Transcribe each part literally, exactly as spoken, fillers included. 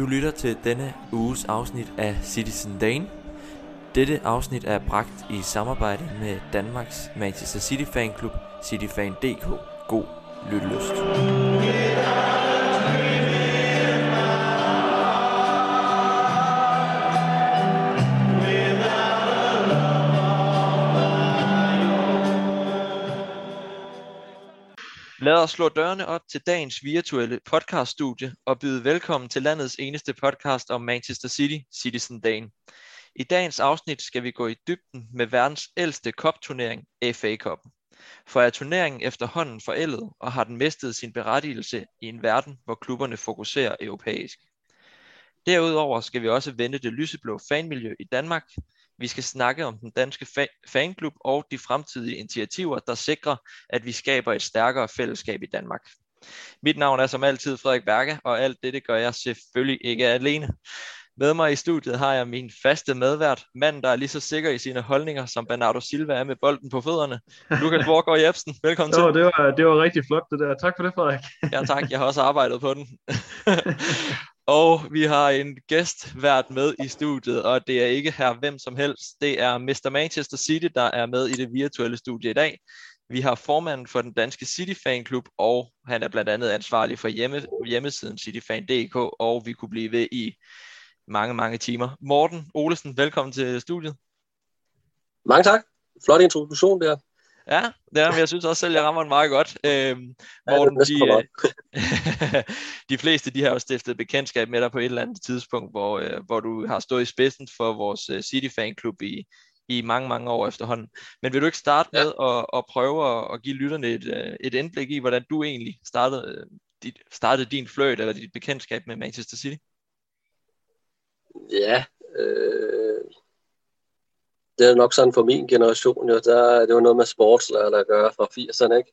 Du lytter til denne uges afsnit af Citizen Dane. Dette afsnit er bragt i samarbejde med Danmarks Manchester City fanklub, Cityfan punktum d k. God lyttelyst. Lad os slå dørene op til dagens virtuelle podcaststudie og byde velkommen til landets eneste podcast om Manchester City, Citizen Dane. I dagens afsnit skal vi gå i dybden med verdens ældste cupturnering, F A Cup. For er turneringen efterhånden forældet, og har den mistet sin berettigelse i en verden, hvor klubberne fokuserer europæisk. Derudover skal vi også vende det lyseblå fanmiljø i Danmark. Vi skal snakke om den danske fa- fanklub og de fremtidige initiativer, der sikrer, at vi skaber et stærkere fællesskab i Danmark. Mit navn er som altid Frederik Berge, og alt dette gør jeg selvfølgelig ikke alene. Med mig i studiet har jeg min faste medvært, mand, der er lige så sikker i sine holdninger, som Bernardo Silva er med bolden på fødderne. Lukas Borgård Jebsen, velkommen til. Jo, det var, det var rigtig flot det der. Tak for det, Frederik. Ja tak, jeg har også arbejdet på den. Og vi har en gæst vært med i studiet, og det er ikke her hvem som helst. Det er mister Manchester City, der er med i det virtuelle studie i dag. Vi har formanden for den danske City-fanklub, og han er blandt andet ansvarlig for hjemme, hjemmesiden Cityfan punktum d k, og vi kunne blive ved i mange, mange timer. Morten Olesen, velkommen til studiet. Mange tak. Flot introduktion der. Ja, det er, men jeg synes også selv, jeg rammer den meget godt. Øhm, Morten, ja, de, de fleste de har jo stiftet bekendtskab med dig på et eller andet tidspunkt, hvor, øh, hvor du har stået i spidsen for vores øh, City-fanklub i, i mange, mange år efterhånden. Men vil du ikke starte ja. med at, at prøve at, at give lytterne et, et indblik i, hvordan du egentlig startede, dit, startede din fløjt eller dit bekendtskab med Manchester City? Ja, øh... det er nok sådan for min generation, jo. Der, det var noget med sportslærer, der gør fra firserne, ikke?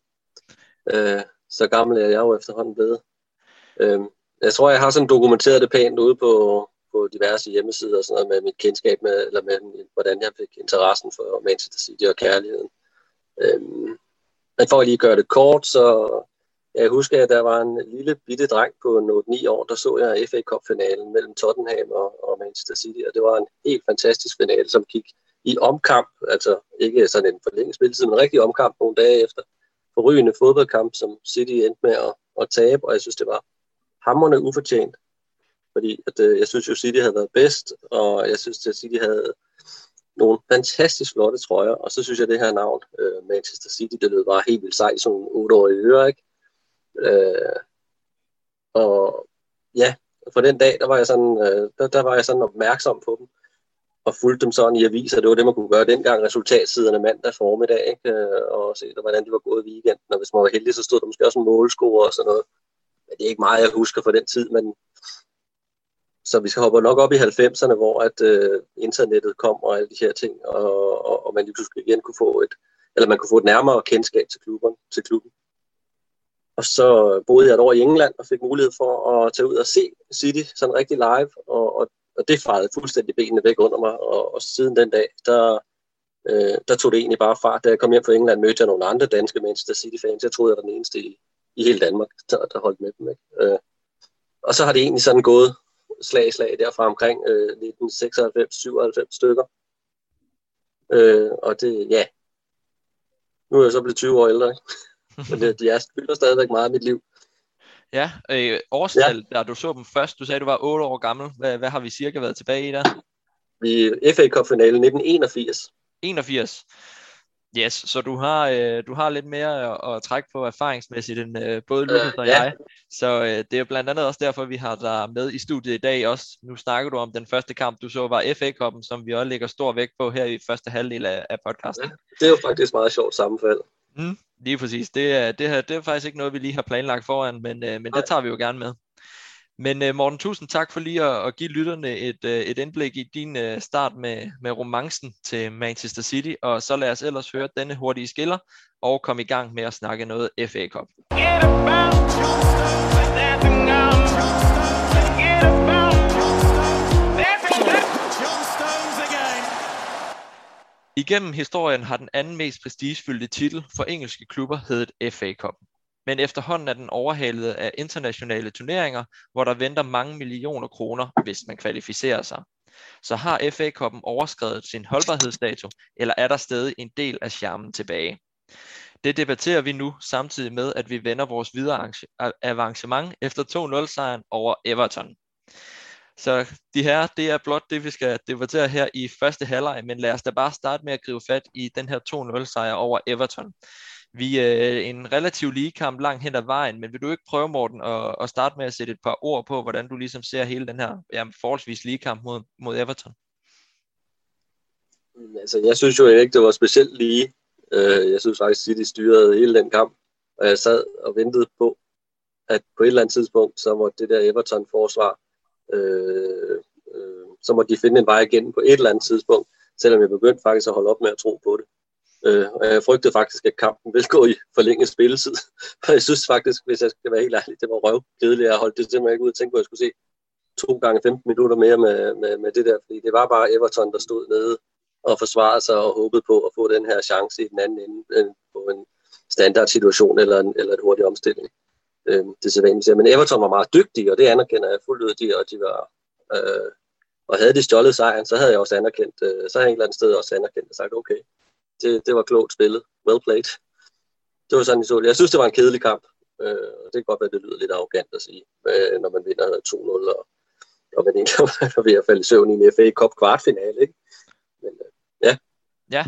Øh, så gammel er jeg jo efterhånden blevet. Øh, jeg tror, jeg har sådan dokumenteret det pænt ude på, på diverse hjemmesider og sådan noget med mit kendskab med, eller med hvordan jeg fik interessen for Manchester City og kærligheden. Øh, men for at lige gøre det kort, så jeg husker, at der var en lille bitte dreng på otte ni år, der så jeg F A Cup-finalen mellem Tottenham og, og Manchester City, og det var en helt fantastisk finale, som gik i omkamp, altså ikke sådan en forlænget spilletid, men en rigtig omkamp nogle dage efter. Forrygende fodboldkamp, som City endte med at, at tabe, og jeg synes, det var hamrende ufortjent. Fordi at, øh, jeg synes jo, City havde været bedst, og jeg synes, at City havde nogle fantastisk flotte trøjer, og så synes jeg, det her navn, øh, Manchester City, det lød bare helt vildt sejt, som en otteårige øre, ikke? Øh, og ja, for den dag, der var jeg sådan, øh, der, der var jeg sådan opmærksom på dem. Og fulgte dem sådan i aviser, det var det, man kunne gøre dengang, resultatsiderne mandag formiddag, ikke? Og se, hvordan de var gået i weekenden, og hvis man var heldig, så stod der måske også en målscore og sådan noget. Men det er ikke meget, jeg husker fra den tid, men så vi skal hoppe nok op i halvfemserne, hvor at øh, internettet kom og alle de her ting, og, og, og man lige pludselig igen kunne få et, eller man kunne få et nærmere kendskab til klubben, til klubben. Og så boede jeg et år i England, og fik mulighed for at tage ud og se City sådan rigtig live, og, og Og det farede fuldstændig benene væk under mig, og, og siden den dag, der, øh, der tog det egentlig bare fart. Da jeg kom hjem fra England, mødte jeg nogle andre danske Manchester City-fans. Jeg troede, jeg var den eneste i, i hele Danmark, der, der holdt med dem. Ikke? Øh, og så har det egentlig sådan gået slag i slag derfra omkring øh, nitten seksoghalvfems syvoghalvfems stykker. Øh, og det, ja, nu er jeg så blevet tyve år ældre, ikke? Men det, de er, fylder stadigvæk meget af mit liv. Ja, øh, årstal, ja. Der du så dem først, du sagde, du var otte år gammel. Hvad, hvad har vi cirka været tilbage i der? I F A Cup-finalen nitten enogfirs. enogfirs? Yes, så du har, øh, du har lidt mere at, at trække på erfaringsmæssigt end øh, både Lukas og øh, ja. jeg. Så øh, det er blandt andet også derfor, vi har dig med i studiet i dag også. Nu snakker du om den første kamp, du så var F A Cup'en, som vi også lægger stor vægt på her i første halvdel af, af podcasten. Ja, det er jo faktisk meget sjovt sammenfald. Mm, lige præcis. Det er, det, her, det er faktisk ikke noget, vi lige har planlagt foran, men, men det tager vi jo gerne med. Men Morten, tusind tak for lige at, at give lytterne et, et indblik i din start med, med romancen til Manchester City, og så lad os ellers høre denne hurtige skiller og komme i gang med at snakke noget F A Cup. Igennem historien har den anden mest prestigefyldte titel for engelske klubber heddet F A Cup. men efterhånden er den overhalet af internationale turneringer, hvor der venter mange millioner kroner, hvis man kvalificerer sig. Så har F A Cup'en overskredet sin holdbarhedsdato, eller er der stadig en del af charmen tilbage? Det debatterer vi nu, samtidig med, at vi vender vores videre avancement efter to nul sejren over Everton. Så de her, det er blot det, vi skal debattere her i første halvleg, men lad os da bare starte med at gribe fat i den her to nul sejr over Everton. Vi er en relativ ligekamp langt hen ad vejen, men vil du ikke prøve, Morten, at, at starte med at sætte et par ord på, hvordan du ligesom ser hele den her ja, forholdsvis ligekamp mod, mod Everton? Altså, jeg synes jo ikke, det var specielt lige. Jeg synes faktisk, at de styrede hele den kamp, og jeg sad og ventede på, at på et eller andet tidspunkt, så måtte det der Everton-forsvar, øh, øh, så måtte de finde en vej igen på et eller andet tidspunkt, selvom jeg begyndte faktisk at holde op med at tro på det. Øh, og jeg frygtede faktisk, at kampen ville gå i forlænget spilletid. Og jeg synes faktisk, hvis jeg skal være helt ærlig, det var røvkedeligt. Jeg holdt det simpelthen ikke ud og tænkte på, at jeg skulle se to gange femten minutter mere med, med, med det der. Fordi det var bare Everton, der stod nede og forsvarede sig og håbede på at få den her chance i den anden ende på en standardsituation eller en eller et hurtig omstilling. Øh, det ser vanligt. Men Everton var meget dygtige, og det anerkender jeg fuldt ud. De, og de var... Øh, og havde de stjålet sejren, så havde jeg også anerkendt... Øh, så havde jeg et eller andet sted også anerkendt og sagt, okay, Det, det var klogt spillet. Well played. Det var sådan, jeg så det. Jeg synes, det var en kedelig kamp. Øh, og det kan godt være, det lyder lidt arrogant at sige, øh, når man vinder to nul, og, og man egentlig var ved at falde i søvn i en F A Cup kvartfinale, ikke? Men, øh, ja. Ja,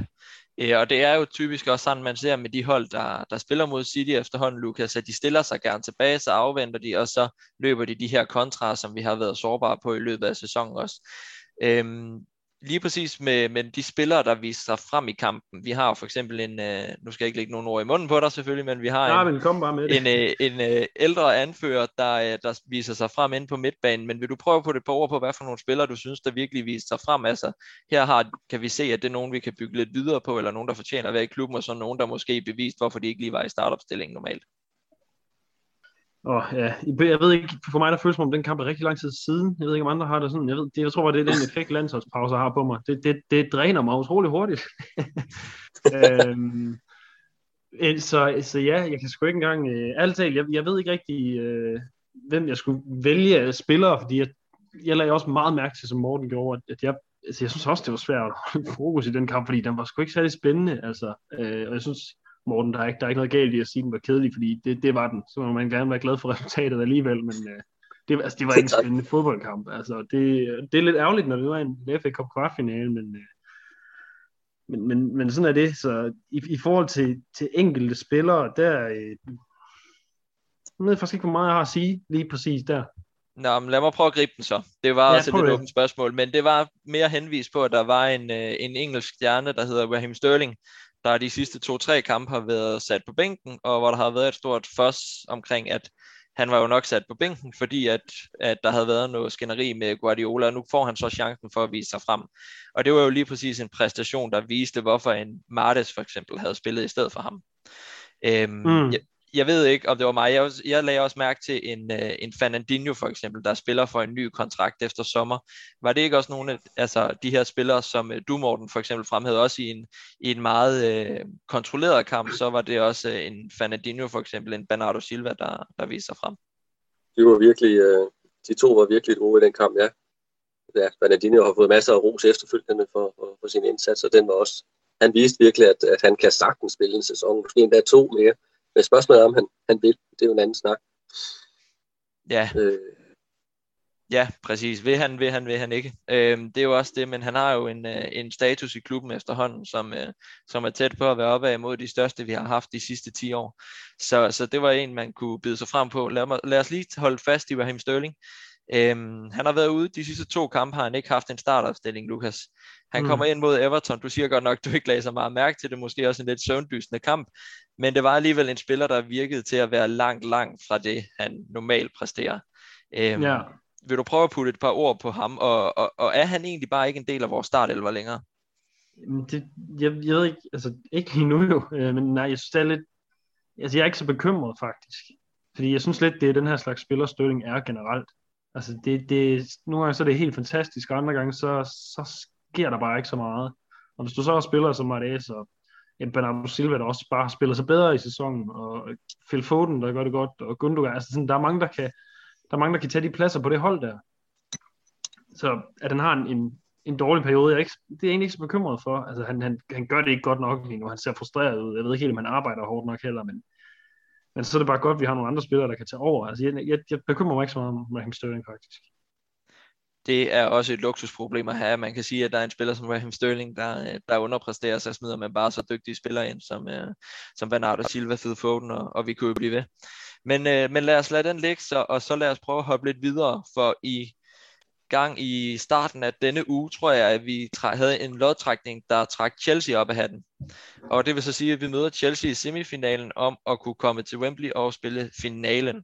øh, og det er jo typisk også sådan, man ser med de hold, der, der spiller mod City efterhånden, Lukas, at de stiller sig gerne tilbage, så afventer de, og så løber de de her kontra, som vi har været sårbare på i løbet af sæsonen også. Øhm, Lige præcis med, med de spillere, der viser sig frem i kampen. Vi har jo for eksempel en, øh, nu skal jeg ikke lægge nogen ord i munden på dig selvfølgelig, men vi har Nej, en, men kom bare med en, øh, en øh, ældre anfører, der, øh, der viser sig frem inde på midtbanen. Men vil du prøve på det på ord på, hvad for nogle spillere, du synes, der virkelig viser sig frem? Altså, her har, kan vi se, at det er nogen, vi kan bygge lidt videre på, eller nogen, der fortjener at være i klubben, og så nogen, der måske bevist, hvorfor de ikke lige var i startopstillingen normalt. Åh, oh, ja. Jeg ved ikke, for mig der føles som om den kamp er rigtig lang tid siden. Jeg ved ikke, om andre har det sådan. Jeg, ved, det, jeg tror, det er den effekt, landsholdspauser har på mig. Det, det, det dræner mig utrolig hurtigt. øhm, så, så ja, jeg kan sgu ikke engang... Øh, alt talt, jeg, jeg ved ikke rigtig, øh, hvem jeg skulle vælge af spillere, fordi jeg, jeg lagde også meget mærke til, som Morten gjorde, at jeg, altså, jeg synes også, det var svært at holde fokus i den kamp, fordi den var sgu ikke særlig spændende. Altså, øh, og jeg synes... Morten, der er, ikke, der er ikke noget galt i at sige, den var kedelig, fordi det, det var den. Så må man gerne være glad for resultatet alligevel, men øh, det, altså, det var ikke en spændende fodboldkamp. Altså, det, det er lidt ærgerligt, når det var en F A Cup kvartfinale, men, øh, men, men, men sådan er det. Så i, i forhold til, til enkelte spillere, der øh, jeg ved faktisk ikke, hvor meget jeg har at sige lige præcis der. Nå, men lad mig prøve at gribe den så. Det var ja, også et lidt åbent spørgsmål, men det var mere henvist på, at der var en, øh, en engelsk stjerne, der hedder Raheem Sterling, der de sidste to-tre kampe har været sat på bænken, og hvor der har været et stort fuss omkring, at han var jo nok sat på bænken, fordi at, at der havde været noget skænderi med Guardiola, og nu får han så chancen for at vise sig frem. Og det var jo lige præcis en præstation, der viste, hvorfor en Mahrez for eksempel havde spillet i stedet for ham. Øhm, mm. jeg, jeg ved ikke, om det var mig. Jeg, jeg lagde også mærke til en, en Fernandinho for eksempel, der spiller for en ny kontrakt efter sommer. Var det ikke også nogle af altså, de her spillere, som du, Morten, for eksempel fremhævede også i en, i en meget øh, kontrolleret kamp, så var det også øh, en Fernandinho for eksempel, en Bernardo Silva, der, der viste sig frem? De, var virkelig, øh, de to var virkelig gode i den kamp, ja. ja. Fernandinho har fået masser af ros efterfølgende for, for, for sin indsats, og den var også... Han viste virkelig, at, at han kan sagtens spille en sæson, måske endda to mere. Men spørgsmålet er, om han, han vil. Det er jo en anden snak. Ja, øh. ja præcis. Vil han, vil han, vil han ikke. Øhm, det er jo også det, men han har jo en, en status i klubben efterhånden, som, øh, som er tæt på at være oppe imod de største, vi har haft de sidste ti år. Så, så det var en, man kunne bide sig frem på. Lad, mig, lad os lige holde fast i Raheem Sterling. Øhm, han har været ude de sidste to kampe, har han ikke haft en startopstilling, Lukas. Han kommer ind mod Everton. Du siger godt nok, du ikke lagde så meget mærke til det. Måske også en lidt søvndysende kamp. Men det var alligevel en spiller, der virkede til at være langt, langt fra det, han normalt præsterer. Øhm, ja. Vil du prøve at putte et par ord på ham? Og, og, og er han egentlig bare ikke en del af vores startelver længere? Det, jeg, jeg ved ikke, altså ikke lige nu jo. Øh, men nej, jeg synes, det er lidt... Altså, jeg er ikke så bekymret faktisk. Fordi jeg synes lidt, det er den her slags spillerstøtning er generelt. Altså, det, det, nogle gange så er det helt fantastisk, og andre gange så... så sker der bare ikke så meget. Og hvis du så har spillere som Mahrez og en Bernardo Silva, der også bare spiller sig bedre i sæsonen, og Phil Foden, der gør det godt, og Gundogan. Altså sådan, der er mange, der kan, der er mange, der kan tage de pladser på det hold der. Så at han har en, en, en dårlig periode, jeg er ikke, det er jeg egentlig ikke så bekymret for. Altså han, han, han gør det ikke godt nok, og han ser frustreret ud. Jeg ved ikke helt, om han arbejder hårdt nok heller, men, men så er det bare godt, at vi har nogle andre spillere, der kan tage over. Altså jeg, jeg, jeg bekymrer mig ikke så meget om Raheem Sterling faktisk. Det er også et luksusproblem at have. Man kan sige, at der er en spiller som Raheem Sterling, der, der underpresterer, så smider man bare så dygtige spillere ind, som, som Bernardo Silva, Phil Foden, og, og vi kunne jo blive ved. Men, men lad os lade den ligge, så, og så lad os prøve at hoppe lidt videre, for i gang i starten af denne uge, tror jeg, at vi tra- havde en lodtrækning, der trak Chelsea op af hatten. Og det vil så sige, at vi møder Chelsea i semifinalen om at kunne komme til Wembley og spille finalen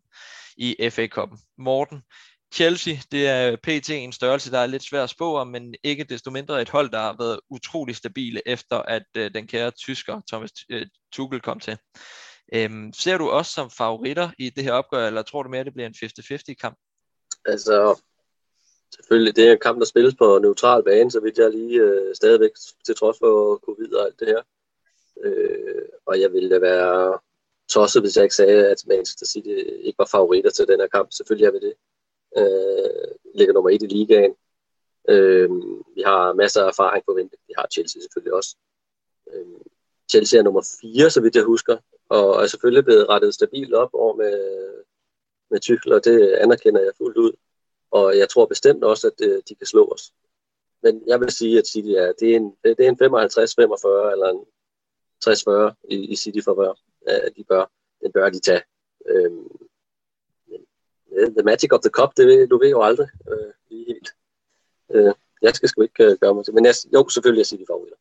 i F A Cup'en. Morten, Chelsea, det er P T en størrelse, der er lidt svær at spå om, men ikke desto mindre et hold, der har været utrolig stabile, efter at øh, den kære tysker Thomas øh, Tuchel kom til. Øhm, ser du også som favoritter i det her opgør, eller tror du mere, at det bliver en halvtreds halvtreds-kamp? Altså, selvfølgelig, det er en kamp, der spilles på neutral bane, så vidt jeg lige øh, stadigvæk til trods for covid og alt det her. Øh, og jeg ville være tosset, hvis jeg ikke sagde, at Manchester City ikke var favoritter til den her kamp. Selvfølgelig er vi det. Øh, ligger nummer et i ligaen. Øh, vi har masser af erfaring på Wembley. Vi har Chelsea selvfølgelig også. Øh, Chelsea er nummer fire, så vidt jeg husker, og er selvfølgelig blevet rettet stabilt op over med, med Tuchel, og det anerkender jeg fuldt ud. Og jeg tror bestemt også, at øh, de kan slå os. Men jeg vil sige, at City er, det er en, det er en femoghalvtreds femogfyrre eller en tres fyrre i, i City forvær. Ja, de bør, den bør de tage. Øh, The magic of the cup, det ved, du ved jo aldrig øh, lige helt. Øh, jeg skal sgu ikke øh, gøre mig til, men jeg, jo, selvfølgelig jeg siger de favoritter.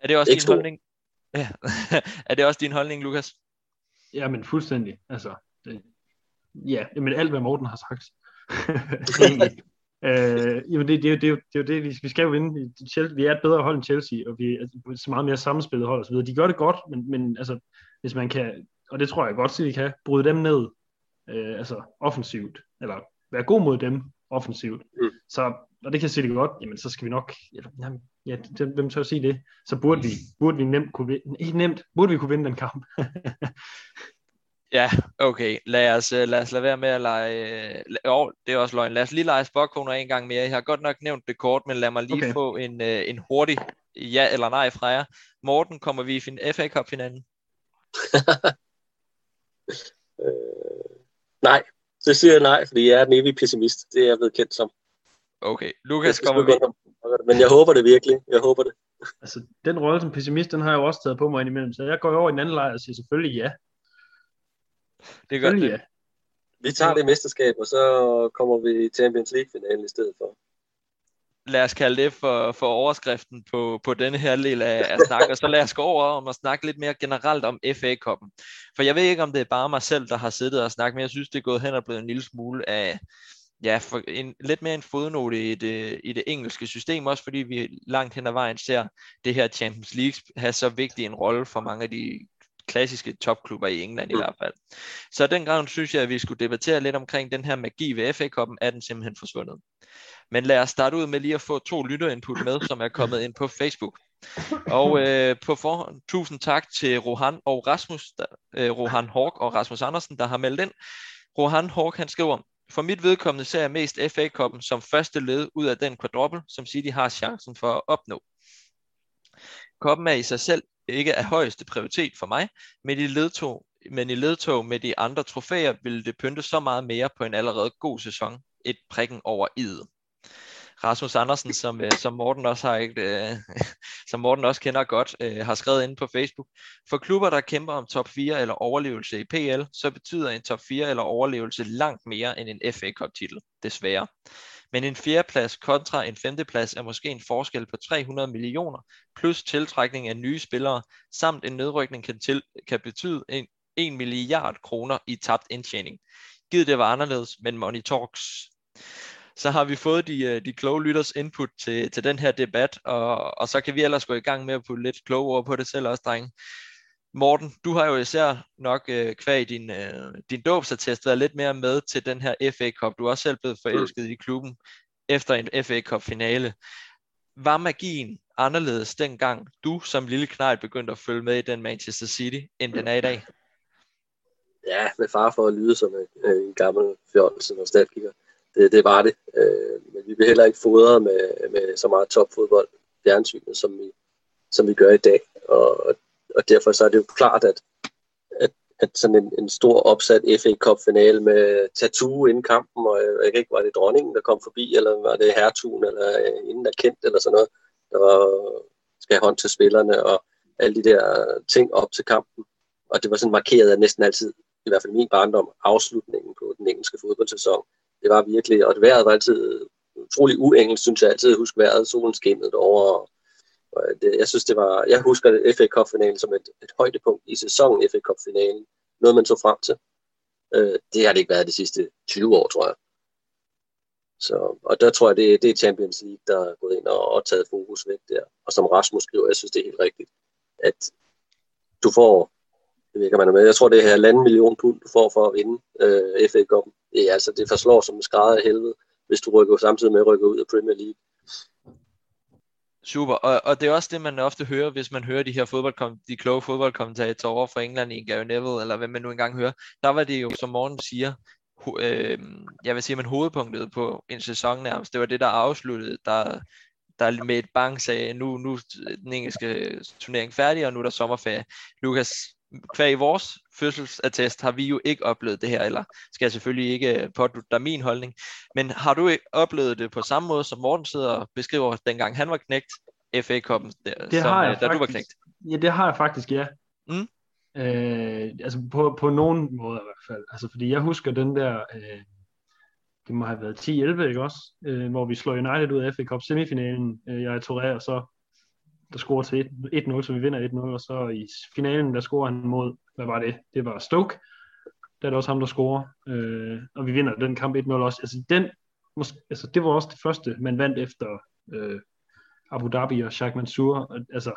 Er det også ikke din stor holdning? Ja. Er det også din holdning, Lukas? Ja, men fuldstændig. Altså, det, ja, men alt hvad Morten har sagt. øh, jamen det, det, det, det, det er jo det, vi skal jo vinde. Vi er et bedre hold end Chelsea, og vi er så meget mere sammenspillet hold og så videre. De gør det godt, men, men altså, hvis man kan, og det tror jeg godt, at de kan, bryde dem ned. Øh, altså offensivt, eller være god mod dem offensivt, mm. så, og det kan sige det godt, jamen så skal vi nok, jamen, ja, hvem tør sige det, så burde vi, burde vi nemt kunne vinde, ikke nemt, burde vi kunne vinde den kamp. Ja, okay, lad os, lad os lade være med at lege, jo, oh, det er også løgn, lad os lige lege spåkoner en gang mere, jeg har godt nok nævnt det kort, men lad mig lige okay. få en, en hurtig ja eller nej fra jer. Morten, kommer vi i F A Cup-finalen? øh... Nej, det siger jeg nej, fordi jeg er den evige pessimist. Det er jeg blevet kendt som. Okay, Lukas kommer vi. Men jeg håber det virkelig. Jeg håber det. Altså, den rolle som pessimist, den har jeg jo også taget på mig indimellem. Så jeg går over i en anden lejr og siger selvfølgelig ja. Det gør det. Ja. Vi tager det mesterskab, og så kommer vi i Champions League-finalen i stedet for. Lad os kalde det for, for overskriften på, på denne her del af, af snak, og så lad os gå over om at snakke lidt mere generelt om F A-koppen. For jeg ved ikke, om det er bare mig selv, der har siddet og snakket, men jeg synes, det er gået hen og blevet en lille smule af, ja, for en, lidt mere en fodnote i det, i det engelske system, også fordi vi langt hen ad vejen ser det her Champions League have så vigtig en rolle for mange af de klassiske topklubber i England i hvert fald. Så den grund synes jeg, at vi skulle debattere lidt omkring den her magi ved F A-koppen, er den simpelthen forsvundet. Men lad os starte ud med lige at få to lytterinput med, som er kommet ind på Facebook. Og øh, på forhånd, tusind tak til Rohan og Rasmus, der, øh, Rohan Hork og Rasmus Andersen, der har meldt ind. Rohan Hork, han skriver, for mit vedkommende ser jeg mest F A-koppen som første led ud af den quadruple, som City har chancen for at opnå. Koppen er i sig selv ikke af højeste prioritet for mig, men i ledtog, men i ledtog med de andre trofæer ville det pynte så meget mere på en allerede god sæson. Et prikken over i'et. Rasmus Andersen, som, som, Morten også har, øh, som Morten også kender godt, øh, har skrevet inde på Facebook. For klubber, der kæmper om top fire eller overlevelse i P L, så betyder en top fire eller overlevelse langt mere end en F A Cup-titel, desværre. Men en fjerdeplads kontra en femteplads er måske en forskel på tre hundrede millioner, plus tiltrækning af nye spillere, samt en nedrykning kan, til, kan betyde en, en milliard kroner i tabt indtjening. Givet det var anderledes, men money talks. Så har vi fået de, de kloge lytters input til, til den her debat, og, og så kan vi ellers gå i gang med at putte lidt kloge ord på det selv også, drenge. Morten, du har jo især nok øh, kvæg din, øh, din dåbsattest været lidt mere med til den her F A Cup. Du er også selv blevet forelsket i klubben efter en F A Cup-finale. Var magien anderledes dengang du som lille knejt begyndte at følge med i den Manchester City, end den er i dag? Ja, med fare for at lyde som en, en gammel fjols og nostalgiker. Det, det var det. Øh, men vi blev heller ikke fodret med, med så meget topfodbold fjernsynet, som vi, som vi gør i dag. Og, og derfor så er det jo klart, at, at, at sådan en, en stor opsat F A Cup-finale med tattoo inden kampen, og jeg kan ikke, var det dronningen, der kom forbi, eller var det hertugen, eller inden der kendte, eller sådan noget, der skal have hånd til spillerne, og alle de der ting op til kampen. Og det var sådan markeret af næsten altid, i hvert fald min barndom, afslutningen på den engelske fodboldsæson. Det var virkelig, og det vejret var altid utrolig uengelsk, synes jeg altid. Husk vejret, solen skinnede over. Og det, jeg synes, det var, jeg husker F A Cup-finalen som et, et højdepunkt i sæsonen, F A Cup-finalen. Noget, man så frem til. Øh, det har det ikke været de sidste tyve år, tror jeg. Så, og der tror jeg, det, det er Champions League, der er gået ind og, og taget fokus væk der. Og som Rasmus skriver, jeg synes, det er helt rigtigt, at du får... Det virker man med. Jeg tror, det er halvanden million pund, du får for at vinde øh, F A Cup'en. Det, er, altså, det forslår som en skrædder af helvede, hvis du rykker samtidig med at rykke ud af Premier League. Super, og, og det er også det, man ofte hører, hvis man hører de her fodboldkom- de kloge fodboldkommentatorer over fra England, i Gary Neville, eller hvad man nu engang hører. Der var det jo, som Morten siger, ho- øh, jeg vil sige, men hovedpunktet på en sæson nærmest. Det var det, der afsluttede, der, der med et bang sagde, nu, nu er den engelske turnering færdig, og nu er der sommerferie. Lukas, kvæg i vores fødselsattest har vi jo ikke oplevet det her, eller skal jeg selvfølgelig ikke pådutte dig min holdning, men har du ikke oplevet det på samme måde, som Morten sidder og beskriver, dengang han var knægt, F A Cup'en, som, har jeg da faktisk, du var knægt? Ja, det har jeg faktisk, ja. Mm? Øh, altså på, på nogen måde i hvert fald, altså fordi jeg husker den der, øh, det må have været ti elleve, ikke også, øh, hvor vi slår United ud af F A Cup semifinalen, øh, jeg er Touré, og så der scorer til et nul, så vi vinder et nul, og så i finalen, der scorer han mod, hvad var det? Det var Stoke, der er det også ham, der scorer, øh, og vi vinder den kamp et nul også. Altså, den, måske, altså det var også det første, man vandt efter øh, Abu Dhabi og Sheikh Mansour. Altså,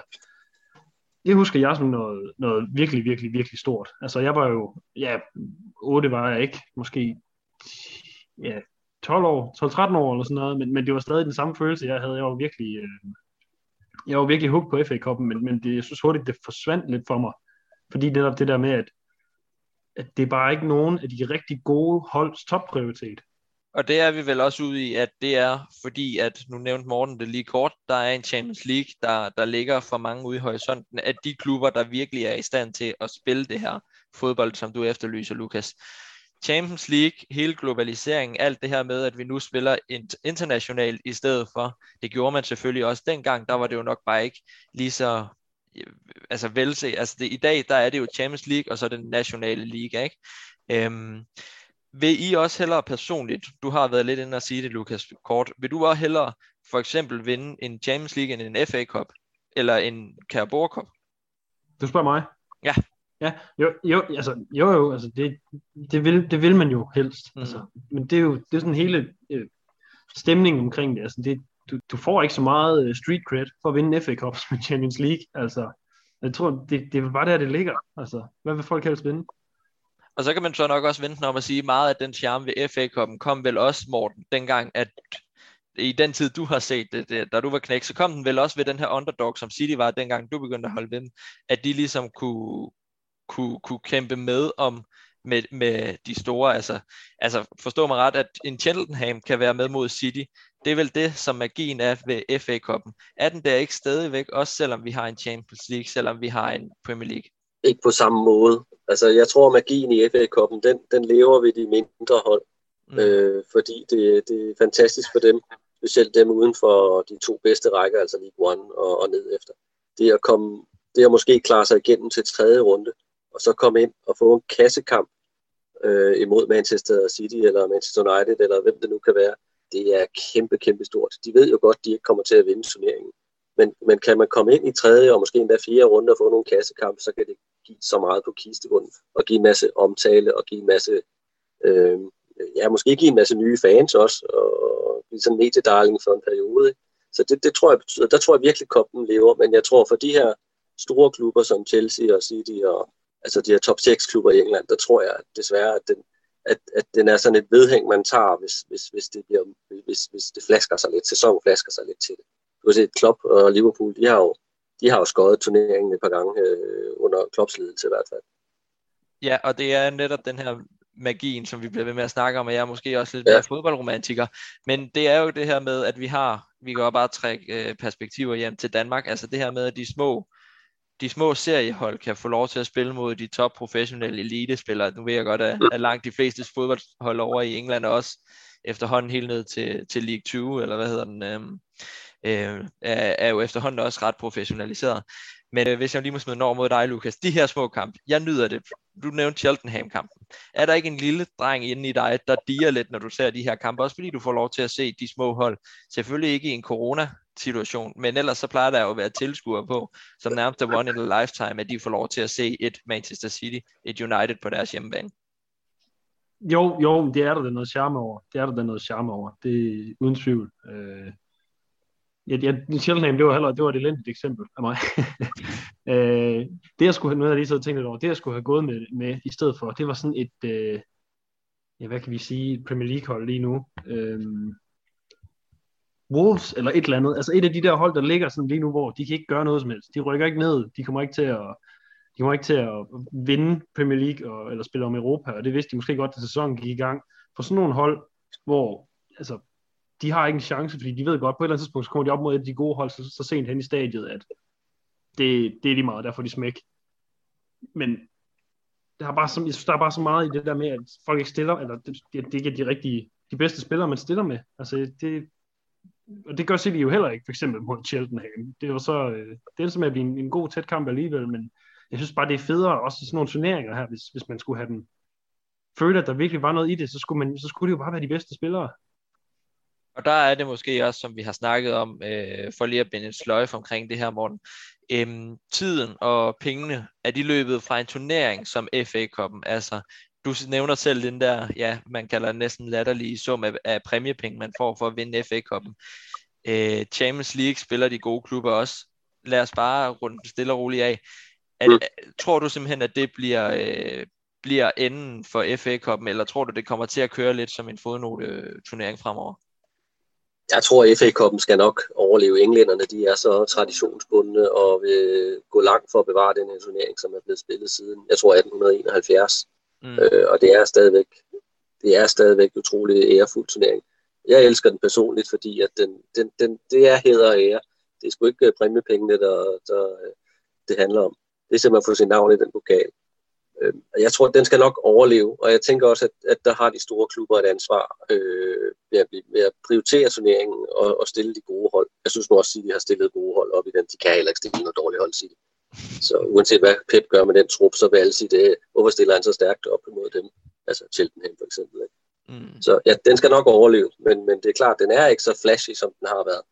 det husker jeg som noget, noget virkelig, virkelig, virkelig stort. Altså, jeg var jo, ja, otte var jeg ikke, måske ja, tolv år, tolv tretten år eller sådan noget, men, men det var stadig den samme følelse, jeg havde. Jeg var virkelig... Øh, Jeg var virkelig hooked på F A Cup'en, men, men det, jeg synes hurtigt, det forsvandt lidt for mig. Fordi netop det der med, at, at det bare ikke nogen af de rigtig gode holds topprioritet. Og det er vi vel også ude i, at det er fordi, at nu nævnte Morten det lige kort, der er en Champions League, der, der ligger for mange ude i horisonten, at de klubber, der virkelig er i stand til at spille det her fodbold, som du efterlyser, Lukas. Champions League, hele globaliseringen, alt det her med, at vi nu spiller internationalt i stedet for, det gjorde man selvfølgelig også dengang, der var det jo nok bare ikke lige så altså velse, altså det, i dag, der er det jo Champions League, og så den nationale liga, ikke? Øhm, vil I også hellere personligt, du har været lidt inde at sige det, Lukas, kort, vil du også hellere for eksempel vinde en Champions League end en F A Cup, eller en Carabao Cup? Du spørger mig? Ja. Ja, jo, jo, altså, jo, jo, altså, det, det, vil, det vil man jo helst, mm. altså, men det er jo, det er sådan hele øh, stemningen omkring det, altså, det, du, du får ikke så meget øh, street cred for at vinde F A Cup med Champions League, altså, jeg tror, det, det er bare der, det ligger, altså, hvad vil folk helst vinde? Og så kan man så nok også vente om at sige, meget af den charme ved F A Cup'en kom vel også, Morten, dengang, at i den tid, du har set det, det da du var knæk, så kom den vel også ved den her underdog, som City var, dengang du begyndte at holde ved dem, at de ligesom kunne... Kunne, kunne kæmpe med om med, med de store, altså, altså forstå mig ret, at en Cheltenham kan være med mod City, det er vel det, som magien er ved F A Cup'en. Er den der ikke stadigvæk, også selvom vi har en Champions League, selvom vi har en Premier League? Ikke på samme måde. Altså, jeg tror, magien i F A Cup'en, den, den lever ved de mindre hold, mm. øh, fordi det, det er fantastisk for dem, specielt dem uden for de to bedste rækker, altså League One og, og ned efter. Det at komme, det at måske klare sig igennem til tredje runde, og så komme ind og få en kassekamp øh, imod Manchester City eller Manchester United, eller hvem det nu kan være, det er kæmpe, kæmpe stort. De ved jo godt, de ikke kommer til at vinde turneringen. Men, men kan man komme ind i tredje og måske endda fjerde runde og få nogle kassekamp, så kan det give så meget på kistebunden, og give en masse omtale, og give en masse, øh, ja, måske give en masse nye fans også, og blive sådan mediedarling for en periode. Så det, det tror jeg betyder, der tror jeg virkelig, koppen lever, men jeg tror for de her store klubber som Chelsea og City og altså de her top seks klubber i England, der tror jeg at desværre, at den, at, at den er sådan et vedhæng, man tager, hvis, hvis, hvis, det, bliver, hvis, hvis det flasker sig lidt, sæsonen flasker sig lidt til det. Du har set Klopp og Liverpool, de har jo, de har jo skåret turneringen et par gange øh, under Klopps ledelse i hvert fald. Ja, og det er netop den her magien, som vi bliver ved med at snakke om, og jeg er måske også lidt mere ja. fodboldromantiker, men det er jo det her med, at vi har, vi kan jo bare trække øh, perspektiver hjem til Danmark, altså det her med, at de små, de små seriehold kan få lov til at spille mod de top professionelle elitespillere. Nu ved jeg godt, at, at langt de fleste fodboldhold over i England også efterhånden helt ned til, til League tyve, eller hvad hedder den, øh, øh, er, er jo efterhånden også ret professionaliseret. Men øh, hvis jeg lige må smide en over mod dig, Lukas, de her små kamp, jeg nyder det. Du nævnte Cheltenham-kampen. Er der ikke en lille dreng inde i dig, der diger lidt, når du ser de her kampe? Også fordi du får lov til at se de små hold. Selvfølgelig ikke i en corona-situation, men ellers så plejer der jo at være tilskuere på, som nærmest er one in a lifetime, at de får lov til at se et Manchester City, et United på deres hjemmebane. Jo, jo, det er der, der er noget charme over. Det er der, der er noget charme over. Det er uden tvivl. Øh... Ja, ja, Cheltenham, det var heller, det var et elendigt eksempel af mig. øh, det jeg skulle have, noget jeg lige så tænkt lidt over, det jeg skulle have gået med, med i stedet for, det var sådan et, øh, ja, hvad kan vi sige, et Premier League-hold lige nu. Øh, Wolves eller et eller andet, altså et af de der hold, der ligger sådan lige nu, hvor de kan ikke gøre noget som helst. De rykker ikke ned, de kommer ikke til at, de kommer ikke til at vinde Premier League og, eller spille om Europa, og det vidste de måske godt, da sæsonen gik i gang. For sådan nogle hold, hvor, altså, de har ikke en chance, fordi de ved godt, på et eller andet tidspunkt, så kommer de op mod et af de gode hold, så, så sent hen i stadiet, at det, det er lige meget, derfor de smæk. Men der er, bare så, der er bare så meget i det der med, at folk ikke stiller, eller det, det ikke er de rigtige, de bedste spillere, man stiller med. Altså det, og det gør City jo heller ikke, for eksempel mod Cheltenham. Det var så, det er som at blive en, en god tæt kamp alligevel, men jeg synes bare, det er federe, også i sådan nogle turneringer her, hvis, hvis man skulle have den, føle, at der virkelig var noget i det, så skulle, man, så skulle det jo bare være de bedste spillere. Og der er det måske også, som vi har snakket om, øh, for lige at binde en sløjf omkring det her, Morten. Æm, tiden og pengene, er de løbet fra en turnering som F A Cup'en? Altså, du nævner selv den der, ja, man kalder næsten latterlige sum af, af præmiepenge, man får for at vinde F A Cup'en. Æ, Champions League spiller de gode klubber også. Lad os bare runde stille og roligt af. At, tror du simpelthen, at det bliver... Øh, bliver enden for F A Cup'en, eller tror du, det kommer til at køre lidt som en fodnoteturnering fremover? Jeg tror, at F A Cup'en skal nok overleve. Englænderne, de er så traditionsbundne og vil gå langt for at bevare den her turnering, som er blevet spillet siden, jeg tror, atten enoghalvfjerds. Mm. Øh, og det er stadigvæk det er stadigvæk utrolig ærefuld turnering. Jeg elsker den personligt, fordi at den, den, den, det er hæder og ære. Det er sgu ikke præmiepengene, der, der det handler om. Det er simpelthen at få sin navn i den pokal. Jeg tror, at den skal nok overleve, og jeg tænker også, at, at der har de store klubber et ansvar øh, ved, at, ved at prioritere turneringen og, og stille de gode hold. Jeg synes nu også, at de har stillet gode hold op i den. De kan heller ikke stille noget dårligt hold, City. Så uanset hvad Pep gør med den trup, så vil alle sige det. Hvorfor stiller han så stærkt op imod dem? Altså Cheltenham for eksempel. Mm. Så ja, den skal nok overleve, men, men det er klart, den er ikke så flashy, som den har været.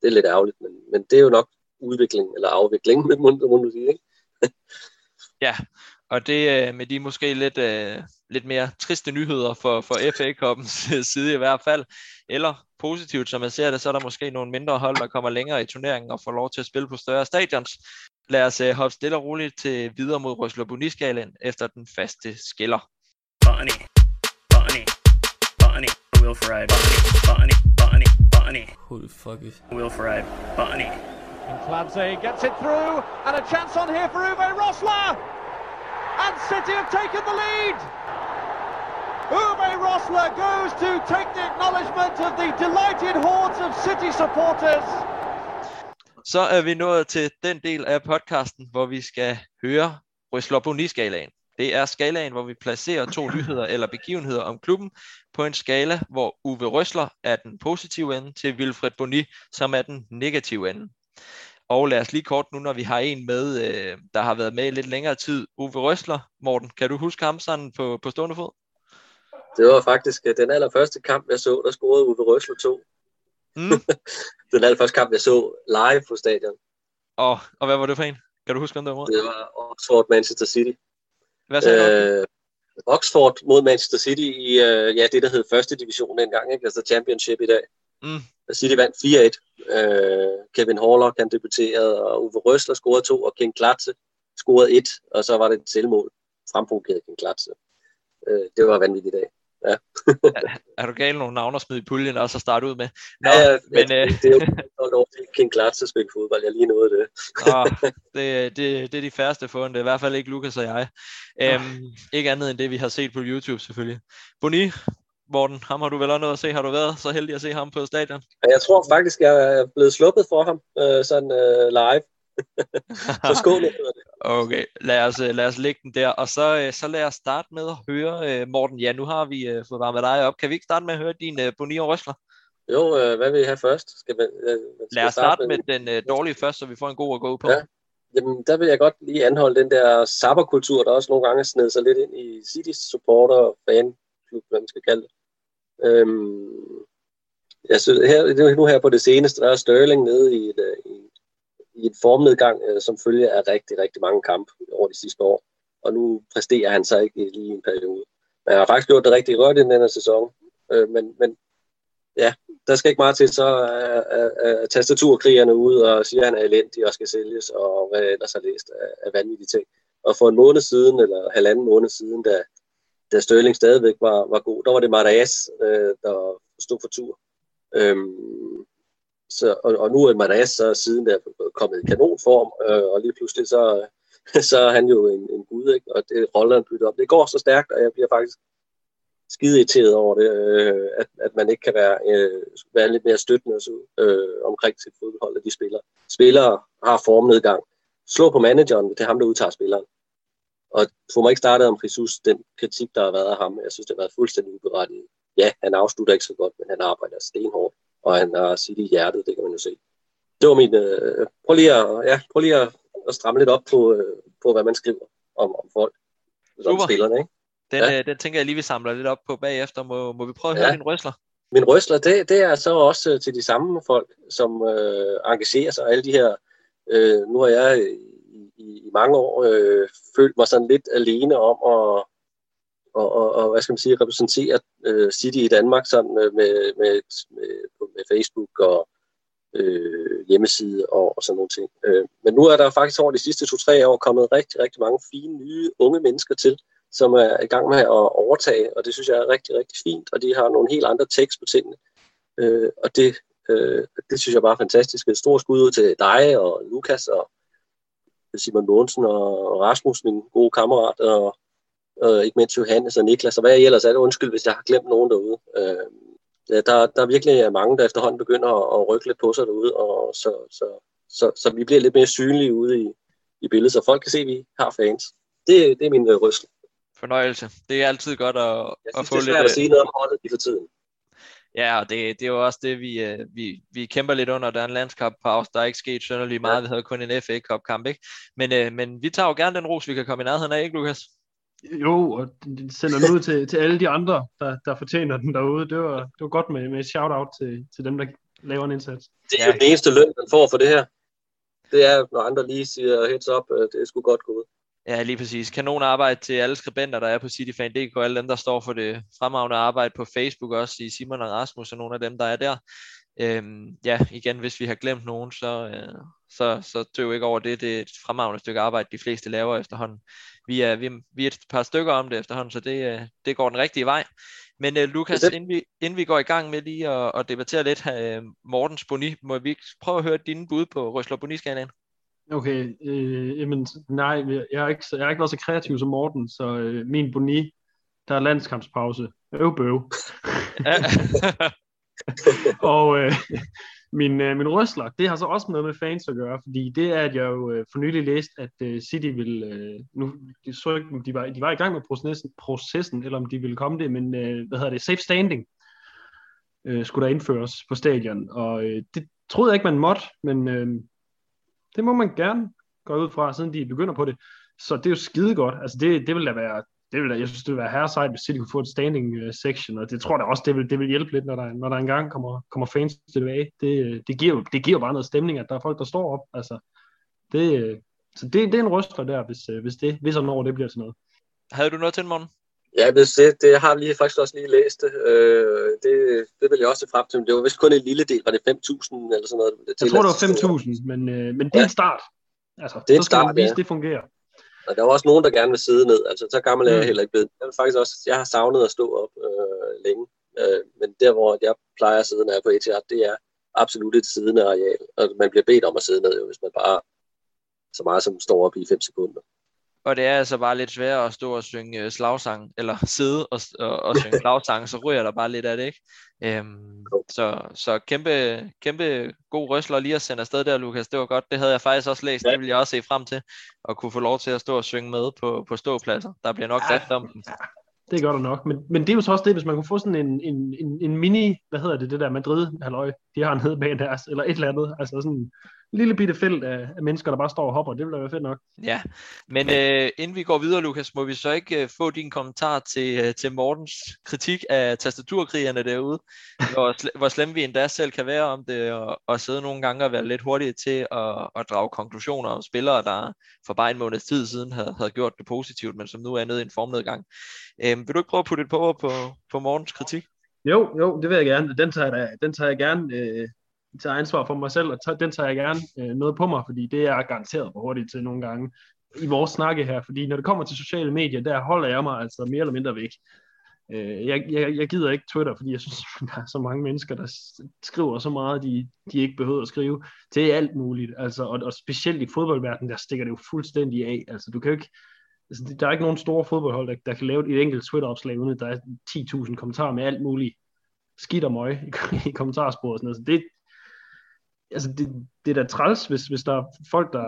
Det er lidt ærgerligt, men, men det er jo nok udvikling eller afvikling, med mund, mund, mund, ikke? Ja. Og det med de måske lidt, lidt mere triste nyheder for, for F A Cup'ens side i hvert fald. Eller positivt, som jeg ser det, så er der måske nogle mindre hold, der kommer længere i turneringen og får lov til at spille på større stadions. Lad os hoppe stille og roligt til videre mod Rösler Bundesligaen efter den faste skiller. Bonnie, Bonnie, Bonnie, Will Fried, Bonnie, Bonnie, Bonnie, Who the fuck is Will Fried, Bonnie. Kinkladze gets it through, and a chance on here for Uwe Rösler! And City have taken the lead. Uwe Rösler goes to take the acknowledgement of the delighted hordes of City supporters. Så er vi nået til den del af podcasten, hvor vi skal høre Rösler Bundesligaen. Det er skalaen, hvor vi placerer to nyheder eller begivenheder om klubben på en skala, hvor Uwe Rösler er den positive ende til Wilfried Bony, som er den negative ende. Og lad os lige kort nu, når vi har en med, der har været med i lidt længere tid. Uwe Rösler, Morten, kan du huske ham sådan på, på stående fod? Det var faktisk den allerførste kamp, jeg så, der scorede Uwe Rösler to. Mm. Den allerførste kamp, jeg så live på stadion. Og, og hvad var det for en? Kan du huske, hvem det var? Det var Oxford Manchester City. Hvad sagde øh, Oxford mod Manchester City i ja, det, der hed første division dengang, ikke? Altså Championship i dag. Mm. City vandt fire et. Øh, Kevin Horlock, han debuterede, og Uwe Rösler scorede to, og Kinkladze scorede et, og så var det et selvmål, fremprovokeret Kinkladze. Øh, det var vanvittigt i dag. Ja. er, er du galt nogle navne at smide i puljen og så starte ud med? Nå, ja, men, jeg, øh... det er jo nok over til Kinkladze at spille fodbold, jeg lige nåede det. Nå, det, det, det er de færreste fundet, i hvert fald ikke Lukas og jeg. Æm, ikke andet end det, vi har set på YouTube selvfølgelig. Boni, Morten, ham har du vel også noget at se? Har du været så heldig at se ham på stadion? Jeg tror faktisk, jeg er blevet sluppet for ham, øh, sådan øh, live. Så skål. Okay, lad os, lad os lægge den der. Og så, så lad os starte med at høre, Morten, ja, nu har vi fået varmet dig op. Kan vi ikke starte med at høre din uh, Boni og Rösler? Jo, øh, hvad vil I have først? Skal man, øh, skal lad os starte med, med den øh, dårlige først, så vi får en god at gå på. Ja. Jamen, der vil jeg godt lige anholde den der sabberkultur, der også nogle gange sned sig lidt ind i Citys supporter og fanklub, hvad man skal kalde det. Øhm, jeg synes, her, nu her på det seneste, der er Sterling nede i et, i i en formnedgang, øh, som følge af rigtig, rigtig mange kampe over de sidste år. Og nu præsterer han sig ikke lige i en periode. Man har faktisk gjort det rigtig rødt i den her sæson. Øh, men, men ja, der skal ikke meget til, så er øh, øh, tastaturkrigerne ude og siger, at han er elendig og skal sælges, og hvad ellers har læst af, af vanvittige ting. Og for en måned siden, eller halvanden måned siden, da, da Sterling stadigvæk var, var god, der var det Mahrez, øh, der stod for tur. Øhm, Så, og, og nu er Mahrez så siden der kommet i kanonform, øh, og lige pludselig så, så er han jo en, en gud, ikke? Og det roller han bytter op. Det går så stærkt, og jeg bliver faktisk skide irriteret over det, øh, at, at man ikke kan være, øh, være lidt mere støttende øh, omkring sit fodboldhold, at de spiller. Spillere har formnedgang. Slå på manageren, det er ham, der udtager spilleren. Og få mig ikke startet om Jesus, den kritik, der har været af ham, jeg synes, det har været fuldstændig uberettiget. Ja, han afslutter ikke så godt, men han arbejder stenhårdt. Og han har sit i hjertet, det kan man jo se. Det var min... Øh, prøv, lige at, ja, prøv lige at stramme lidt op på, øh, på hvad man skriver om, om folk. Om spillerne, ikke? Den, ja. øh, den tænker jeg lige, vi samler lidt op på bagefter. Må, må vi prøve at ja. høre din Rösler? Min Rösler, det, det er så også til de samme folk, som øh, engagerer sig. Alle de her... Øh, nu har jeg i, i mange år øh, følt mig sådan lidt alene om at... Og, og, og hvad skal man sige, repræsentere øh, City i Danmark sådan øh, med, med, med, med Facebook og øh, hjemmeside og, og sådan nogle ting. Øh, men nu er der faktisk over de sidste to-tre år kommet rigtig, rigtig mange fine nye unge mennesker til, som er i gang med at overtage, og det synes jeg er rigtig, rigtig fint, og de har nogle helt andre tekst på tingene. Øh, og det, øh, det synes jeg bare er fantastisk. Et stort skud ud til dig og Lukas og Simon Månsen og Rasmus, min gode kammerat, og Øh, ikke mindst Johannes og Niklas, og hvad jeg ellers er det, undskyld, hvis jeg har glemt nogen derude. Øh, der, der er virkelig mange, der efterhånden begynder at, at rykke lidt på sig derude, og så, så, så, så vi bliver lidt mere synlige ude i, i billedet, så folk kan se, at vi har fans. Det, det er min Rösler. Fornøjelse. Det er altid godt at, jeg synes, at få lidt... det er svært at sige noget om holdet lige for tiden. Ja, og det, det er jo også det, vi, vi, vi kæmper lidt under. Der er en landskamppause, der er ikke sket synderligt meget. Ja. Vi havde kun en F A Cup kamp, ikke? Men, øh, men vi tager jo gerne den ros, vi kan komme i nærheden af, ikke Lukas? Jo, og sender den ud til, til alle de andre, der, der fortjener den derude. Det var, det var godt med, med et shout-out til, til dem, der laver en indsats. Det er jo den eneste løn, man får for det her. Det er, når andre lige siger heads up, det skulle godt gå ud. Ja, lige præcis. Kanon arbejde til alle skribenter, der er på Cityfan punktum d k, alle dem, der står for det fremragende arbejde på Facebook, også i Simon og Rasmus og nogle af dem, der er der. Øhm, ja, igen, hvis vi har glemt nogen, så, øh, så, så tøv ikke over det. Det er et fremragende stykke arbejde, de fleste laver efterhånden. Vi er, vi, vi er et par stykker om det efterhånden, så det, det går den rigtige vej. Men uh, Lukas, inden vi, inden vi går i gang med lige at, at debattere lidt uh, Mortens Boni, må vi prøve at høre dine bud på Rösler Boni-skalaen? Okay, øh, jamen, nej, jeg har, ikke, jeg har ikke været så kreativ som Morten, så øh, min Boni, der er landskampspause. Øv bøv. Og øh, min, øh, min Rösler, det har så også noget med fans at gøre, fordi det er, at jeg jo øh, for nylig læste, at øh, City ville, øh, nu de så ikke, de var, de var i gang med processen, processen, eller om de ville komme det, men øh, hvad hedder det, safe standing øh, skulle der indføres på stadion, og øh, det troede jeg ikke, man måtte, men øh, det må man gerne gå ud fra, siden de begynder på det, så det er jo skide godt, altså det, det vil da være... Det ville, jeg synes, det ville være herresejt, hvis City kunne få et standing section, og det tror jeg også, det vil, det vil hjælpe lidt, når der, når der engang kommer, kommer fans tilbage. Det, det, giver, det giver bare noget stemning, at der er folk, der står op. Altså, det, så det, det er en Rösler der, hvis, hvis, det, hvis og når det bliver til noget. Havde du noget til, Morten? Ja, det, det har jeg faktisk også lige læst det. Øh, det. Det vil jeg også se frem til. Det var vist kun en lille del, var det fem tusind eller sådan noget? Det jeg tror, det var fem tusind, men, øh, men det er en start. Altså, det er så skal start, man vise, ja. Det fungerer. Og der er også nogen, der gerne vil sidde ned. Altså, så gammel er jeg heller ikke blevet. Jeg vil faktisk også, jeg har savnet at stå op øh, længe. Øh, men der, hvor jeg plejer at sidde, når jeg er på E T R, det er absolut et siddende areal. Og man bliver bedt om at sidde ned, jo, hvis man bare så meget som står op i fem sekunder. Og det er altså bare lidt sværere at stå og synge slagsang, eller sidde og, og, og synge slagsang, så ryger der bare lidt af det, ikke? Øhm, så, så kæmpe, kæmpe god Rösler lige at sende afsted der, Lukas, det var godt. Det havde jeg faktisk også læst, det ville jeg også se frem til, at kunne få lov til at stå og synge med på, på ståpladser. Der bliver nok drift om den. Det gør der nok, men, men det er jo så også det, hvis man kunne få sådan en, en, en, en mini, hvad hedder det, det der Madrid-halløj, de har en hed bag deres, eller et eller andet, altså sådan... lille bitte felt af mennesker, der bare står og hopper. Det ville være fedt nok. Ja, men øh, inden vi går videre, Lukas, må vi så ikke øh, få din kommentar til, øh, til Mortens kritik af tastaturkrigerne derude, hvor, sl- hvor slemme vi endda selv kan være om det, og, og sidde nogle gange og være lidt hurtige til at, at drage konklusioner om spillere, der for bare en måneds tid siden havde, havde gjort det positivt, men som nu er nede i en formnedgang. Øh, vil du ikke prøve at putte et på på, på Mortens kritik? Jo, jo, det vil jeg gerne. Den tager jeg, den tager jeg gerne... Øh... tager ansvar for mig selv, og t- den tager jeg gerne øh, noget på mig, fordi det er jeg garanteret for hurtigt til nogle gange i vores snakke her, fordi når det kommer til sociale medier, der holder jeg mig altså mere eller mindre væk. Øh, jeg, jeg, jeg gider ikke Twitter, fordi jeg synes, der er så mange mennesker, der skriver så meget, de, de ikke behøver at skrive. Det er alt muligt, altså, og, og specielt i fodboldverdenen, der stikker det jo fuldstændig af. Altså, du kan jo ikke, altså, der er ikke nogen store fodboldhold, der, der kan lave et enkelt Twitter-opslag, uden at der er ti tusind kommentarer med alt muligt skidt og møg i, i kommentarsporet og sådan noget. Så det altså det, det er da træls, hvis, hvis der er folk, der...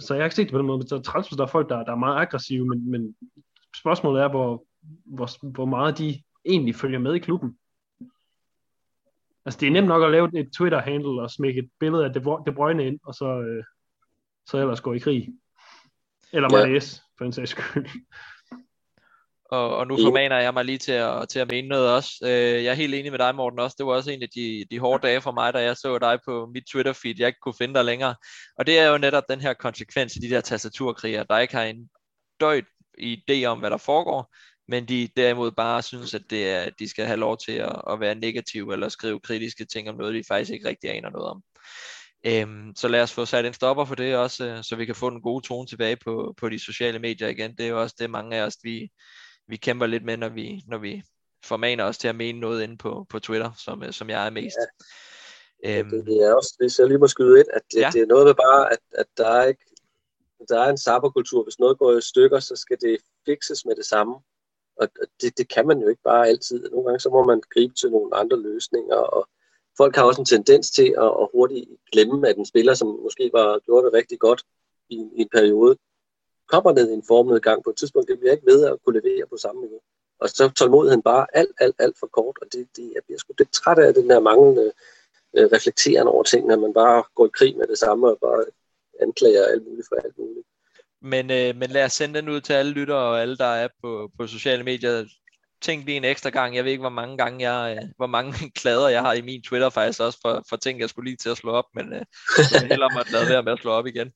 Så jeg har ikke set det på den måde, men det er træls, hvis der er folk, der, der er meget aggressive, men, men spørgsmålet er, hvor, hvor, hvor meget de egentlig følger med i klubben. Altså det er nemt nok at lave et Twitter-handle og smække et billede af De Bruyne ind, og så, øh, så ellers gå i krig. Eller Mahrez, for en sags skyld. Og, og nu formaner jeg mig lige til at, til at mene noget også. Øh, jeg er helt enig med dig, Morten, også. Det var også en af de, de hårde dage for mig, da jeg så dig på mit Twitter-feed. Jeg ikke kunne finde dig længere. Og det er jo netop den her konsekvens i de der tastaturkrigere, der ikke har en døjt idé om, hvad der foregår, men de derimod bare synes, at det er, de skal have lov til at, at være negative eller skrive kritiske ting om noget, de faktisk ikke rigtig aner noget om. Øhm, så lad os få sat en stopper for det også, så vi kan få den gode tone tilbage på, på de sociale medier igen. Det er jo også det, mange af os, vi... vi kæmper lidt med, når vi, når vi formaner os til at mene noget inde på, på Twitter, som, som jeg er mest. Ja. Æm... Det er også, hvis jeg lige må skyde ind, at det, ja. det er noget med bare, at, at der er ikke, der er en sabberkultur. Hvis noget går i stykker, så skal det fikses med det samme. Og det, det kan man jo ikke bare altid. Nogle gange så må man gribe til nogle andre løsninger, og folk har også en tendens til at, at hurtigt glemme, at en spiller, som måske var, gjorde det rigtig godt i, i en periode, kommer ned i en formnedgang på et tidspunkt, det bliver ikke ved at kunne levere på samme niveau. Og så tålmodigheden bare alt, alt, alt for kort, og det, det, jeg bliver sgu lidt træt af den der manglende øh, reflekterende over ting, at man bare går i krig med det samme, og bare anklager alt muligt for alt muligt. Men, øh, men lad os sende den ud til alle lyttere, og alle, der er på, på sociale medier. Tænk lige en ekstra gang. Jeg ved ikke, hvor mange gange jeg, hvor mange klader jeg har i min Twitter faktisk også, for, for ting, jeg skulle lige til at slå op, men øh, jeg hellere måtte lade være med at slå op igen.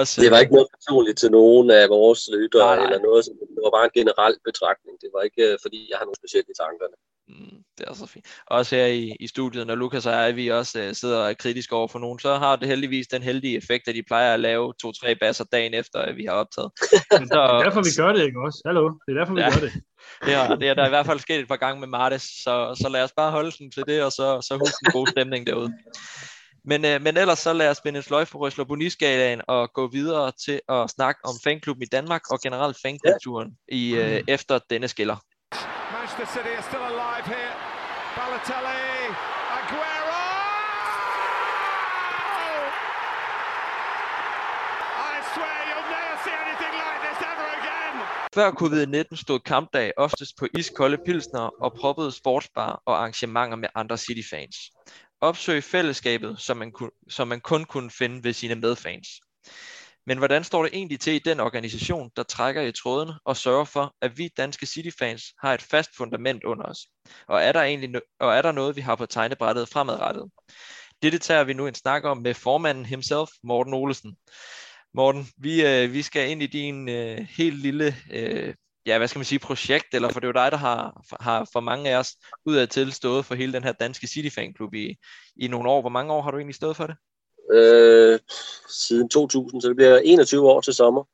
Også, det var ikke noget personligt til nogen af vores lyttere eller noget. Det var bare en generel betragtning. Det var ikke, fordi jeg har nogle specielle tanker. Mm, det er så fint. Også her i, i studiet, når Lukas og jeg vi også øh, sidder og er kritiske over for nogen, så har det heldigvis den heldige effekt, at de plejer at lave to-tre basser dagen efter, at vi har optaget. Men så, det er derfor, vi gør det, ikke også? Hallo, det er derfor, vi ja, gør det. Ja, det er der i hvert fald sket et par gange med Mahrez, så, så lad os bare holde den til det, og så, så husk en god stemning derude. Men, øh, men ellers så lad os spænde en sløjfe for Rösler Boni-skalaen og gå videre til at snakke om fanklubben i Danmark og generelt fankulturen i, øh, efter denne skiller. Manchester City er still alive here. Balotelli, Aguero! I swear you'll never see anything like this ever again. Før covid nitten stod kampdag oftest på iskolde pilsner og proppede sportsbar og arrangementer med andre City-fans. Opsøg fællesskabet, som man, kun, som man kun kunne finde ved sine medfans. Men hvordan står det egentlig til i den organisation, der trækker i tråden og sørger for, at vi danske Cityfans har et fast fundament under os? Og er der egentlig og er der noget, vi har på tegnebrættet fremadrettet? Dette tager vi nu en snak om med formanden himself, Morten Olesen. Morten, vi, øh, vi skal ind i din øh, helt lille... Øh, ja, hvad skal man sige, projekt, eller for det er jo dig, der har, har for mange af os udadtil stået for hele den her danske City-fanklub i, i nogle år. Hvor mange år har du egentlig stået for det? Øh, siden to tusind, så det bliver enogtyve år til sommer.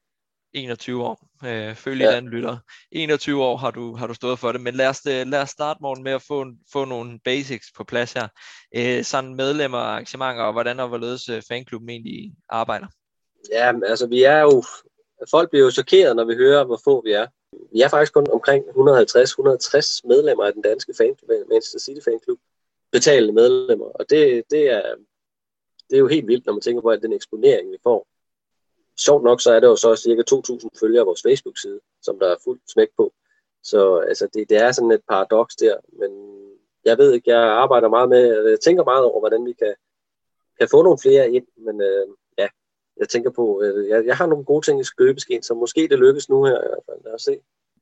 enogtyve år. Øh, følge ja. den lytter. enogtyve år har du, har du stået for det, men lad os, lad os starte, Morten, med at få, få nogle basics på plads her. Øh, sådan medlemmer, arrangementer og hvordan og hvorledes fanklubben egentlig arbejder. Ja, altså vi er jo... Folk bliver jo chokeret, når vi hører, hvor få vi er. Vi er faktisk kun omkring hundrede og halvtreds til hundrede og tres medlemmer af den danske fanklub, Manchester City fanklub, betalende medlemmer. Og det, det, er, det er jo helt vildt, når man tænker på at den eksponering, vi får. Sjovt nok, så er det jo så cirka to tusind følgere på vores Facebook-side, som der er fuldt smæk på. Så altså, det, det er sådan et paradoks der. Men jeg ved ikke, jeg arbejder meget med, jeg tænker meget over, hvordan vi kan, kan få nogle flere ind, men... Øh, Jeg tænker på, jeg, jeg har nogle gode ting i skøbeskeen, så måske det lykkes nu her i hvert fald. Lad os se.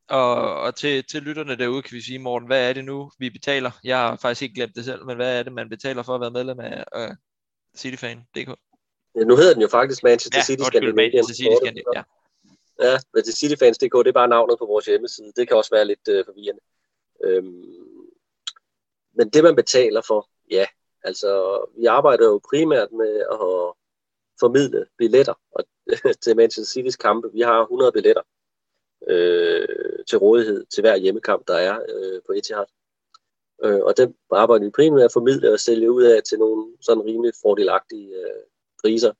Og, og til, til lytterne derude kan vi sige, Morten, hvad er det nu, vi betaler? Jeg har faktisk ikke glemt det selv, men hvad er det, man betaler for at være medlem af uh, Cityfan punktum d k? Ja, nu hedder den jo faktisk Manchester ja, City Scandinavia. Ja. ja, men til Cityfans punktum d k, det er bare navnet på vores hjemmeside. Det kan også være lidt øh, forvirrende. Øhm, men det, man betaler for, ja. Altså, vi arbejder jo primært med at formidle billetter og, til Manchester City's kampe. Vi har hundrede billetter øh, til rådighed til hver hjemmekamp, der er øh, på Etihad. Øh, og dem arbejder vi primært med at formidle og sælge ud af til nogle sådan rimelig fordelagtige øh, priser.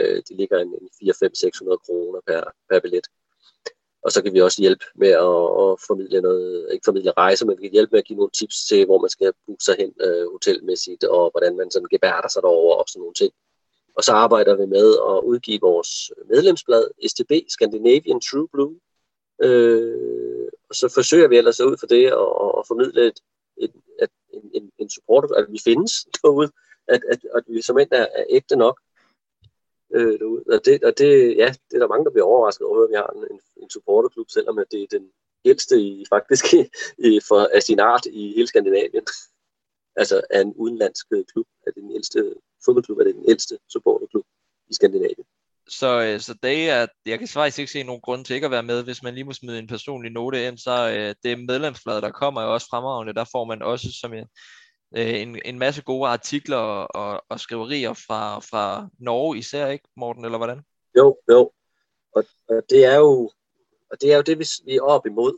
Øh, de ligger en, en fire til fem til seks hundrede kroner per, per billet. Og så kan vi også hjælpe med at, at formidle noget, ikke formidle rejser, men vi kan hjælpe med at give nogle tips til, hvor man skal booke sig hen øh, hotelmæssigt, og hvordan man sådan gebærder sig derover og sådan nogle ting. Og så arbejder vi med at udgive vores medlemsblad, S D B, Scandinavian True Blue. Øh, og så forsøger vi ellers ud for det at, at formidle et, et, et, en, en support, at vi findes derude, at, at, at vi som end er, er ægte nok øh, derude. Og, det, og det, ja, det er der mange, der bliver overrasket over, at vi har en, en supporterklub, selvom det er den ældste i, faktisk i, for, af sin art i hele Skandinavien. Altså af en udenlandsk klub, af den ældste fodboldklub, er det den ældste supporterklub i Skandinavien. Så, så det er, jeg kan faktisk ikke se nogen grund til ikke at være med, hvis man lige må smide en personlig note ind, så det medlemsblad, der kommer, er også fremragende. Der får man også som en, en, en masse gode artikler og, og skriverier fra, fra Norge især, ikke Morten, eller hvordan? Jo, jo. Og, og det er jo... Og det er jo det, vi er op imod.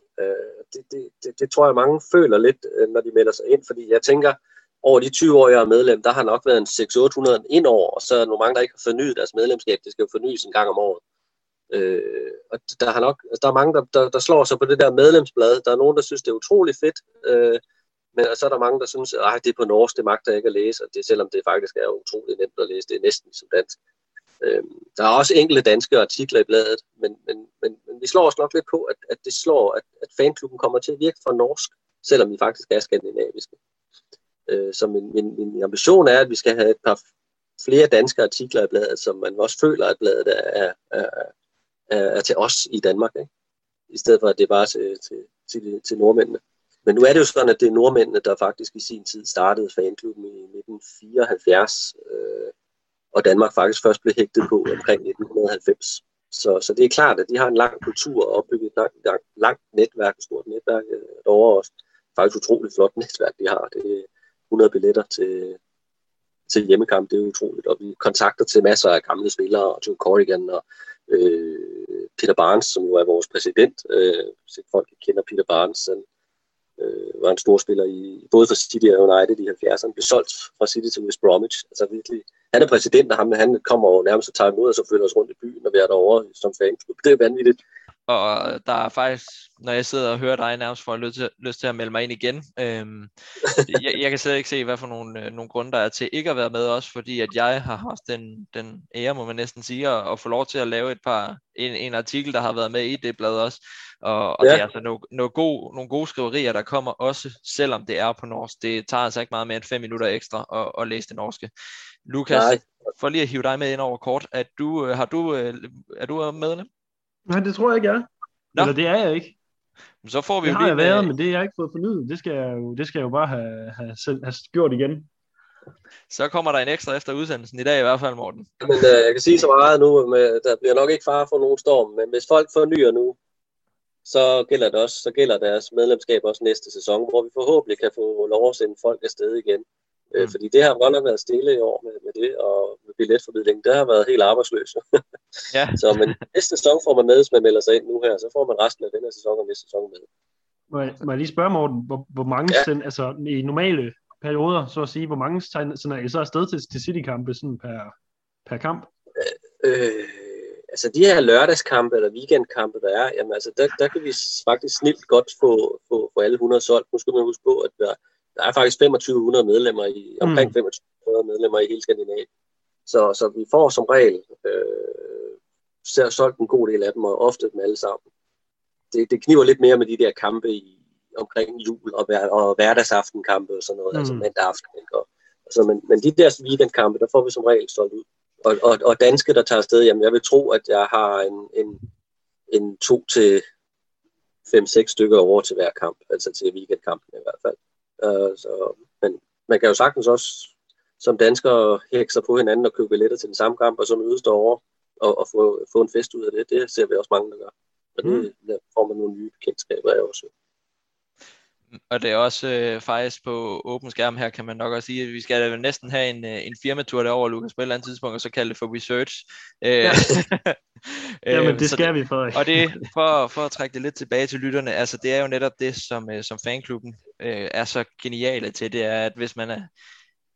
Det, det, det, det tror jeg, mange føler lidt, når de melder sig ind. Fordi jeg tænker, over de tyve år, jeg er medlem, der har nok været en seks til otte hundrede ind over. Og så er der nogle mange, der ikke har fornyet deres medlemskab. Det skal jo fornyes en gang om året. Øh, og der, har nok, der er mange, der, der, der slår sig på det der medlemsblad. Der er nogen, der synes, det er utrolig fedt. Øh, men så er der mange, der synes, at det er på norsk, det magter jeg ikke at læse. Og det, selvom det faktisk er utrolig nemt at læse, det er næsten som dansk. Der er også enkelte danske artikler i bladet, men, men, men, men vi slår os nok lidt på, at, at det slår, at, at fanklubben kommer til at virke for norsk, selvom vi faktisk er skandinaviske. Så min, min, min ambition er, at vi skal have et par flere danske artikler i bladet, som man også føler, at bladet er, er, er, er til os i Danmark, ikke? I stedet for, at det er bare til, til, til, til nordmændene. Men nu er det jo sådan, at det er nordmændene, der faktisk i sin tid startede fanklubben i nitten fireoghalvfjerds, øh, og Danmark faktisk først blev hægtet på omkring nitten halvfems. Så, så det er klart, at de har en lang kultur og opbygget et langt, langt, langt netværk, et stort netværk derovre også. Faktisk utroligt flot netværk, de har. Det er hundrede billetter til, til hjemmekamp, det er utroligt. Og vi kontakter til masser af gamle spillere, John Corrigan og øh, Peter Barnes, som jo er vores præsident. Øh, så folk kender Peter Barnes, han øh, var en stor spiller i både for City og United i halvfjerdserne, blev solgt fra City til West Bromwich, altså virkelig. Han er præsident, og ham, han kommer og nærmest og tager imod, og så følger os rundt i byen, og vi er derovre som fanklub. Det er vanvittigt. Og der er faktisk, når jeg sidder og hører dig, nærmest får jeg lyst til, lyst til at melde mig ind igen. Øhm, jeg, jeg kan slet ikke se, hvad for nogle, nogle grunde der er til ikke at være med os, fordi at jeg har haft den, den ære, må man næsten sige, at, at få lov til at lave et par, en, en artikel, der har været med i det blad også. Og, og ja. Det er altså no, no gode, nogle gode skriverier, der kommer også, selvom det er på norsk. Det tager altså ikke meget mere end fem minutter ekstra at, at læse det norske. Lukas, nej. For lige at hive dig med ind over kort, at du, har du, er du medlem? Nej, det tror jeg ikke, jeg er. Nå. Eller det er jeg ikke. Så får vi det jo har lige jeg med... været, men det har jeg ikke fået fornyet. Det skal jeg jo, det skal jeg jo bare have, have, selv, have gjort igen. Så kommer der en ekstra efter udsendelsen i dag i hvert fald, Morten. Men uh, jeg kan sige så meget nu, med, der bliver nok ikke far for nogen storm, men hvis folk fornyer nu, så gælder det også, så gælder deres medlemskab også næste sæson, hvor vi forhåbentlig kan få lov at sende folk afsted igen. Mm. Fordi det har godt nok været stille i år med, med det, og med billetformidlingen, det har været helt arbejdsløs. Ja. Så men næste sæson får man med, hvis man melder sig ind nu her, så får man resten af den her sæson og næste sæson med. Må jeg, må jeg lige spørge, Morten, hvor, hvor mange, ja. send, altså i normale perioder, så at sige, hvor mange sender I så afsted til, til City-kampe sådan per, per kamp? Øh, altså de her lørdagskampe eller weekendkampe, der er, jamen altså der, der kan vi faktisk snilt godt få, få, få alle hundrede solgt. Nu skal man huske på, at der, der er faktisk to tusind fem hundrede medlemmer i, omkring mm. to tusind fem hundrede medlemmer i hele Skandinavien. Så, så vi får som regel øh, solgt en god del af dem, og ofte dem alle sammen. Det, det kniver lidt mere med de der kampe i, omkring jul og, hver, og hverdagsaftenkampe og sådan noget, mm. altså mandag aften. Ikke? Og, altså, men, men de der weekendkampe, der får vi som regel solgt ud. Og, og, og danske, der tager afsted, jamen jeg vil tro, at jeg har en, en, en to til fem, seks stykker over til hver kamp, altså til weekendkampen i hvert fald. Uh, så, men man kan jo sagtens også som danskere hekser på hinanden og købe billetter til den samme kamp, og så mødes derovre og, og få, få en fest ud af det. Det ser vi også mange, der gør. Og det, der får man nogle nye bekendtskaber af også. Og det er også øh, faktisk på åben skærm her, kan man nok også sige, at vi skal da næsten have en, en firmatur derovre, Lukas, på et eller andet tidspunkt, og så kalde det for research. Ja. Jamen, det skal vi, Frederik. Og det, for, for at trække det lidt tilbage til lytterne, altså det er jo netop det, som, som fanklubben øh, er så geniale til, det er, at hvis man er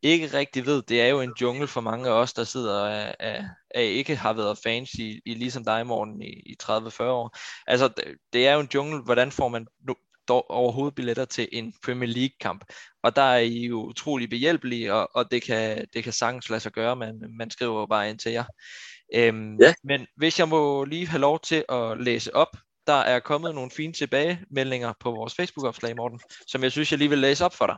ikke rigtig ved, det er jo en jungle for mange af os, der sidder og, og, og ikke har været fans i, i ligesom dig, Morten, i, i tredive fyrre år. Altså, det er jo en jungle, hvordan får man overhovedet billetter til en Premier League-kamp? Og der er I jo utrolig behjælpelige, og, og det, kan, det kan sagtens lade sig gøre, man, man skriver jo bare ind til jer. Øhm, ja. Men hvis jeg må lige have lov til at læse op, der er kommet nogle fine tilbagemeldinger på vores Facebook-opslag, Morten, som jeg synes, jeg lige vil læse op for dig.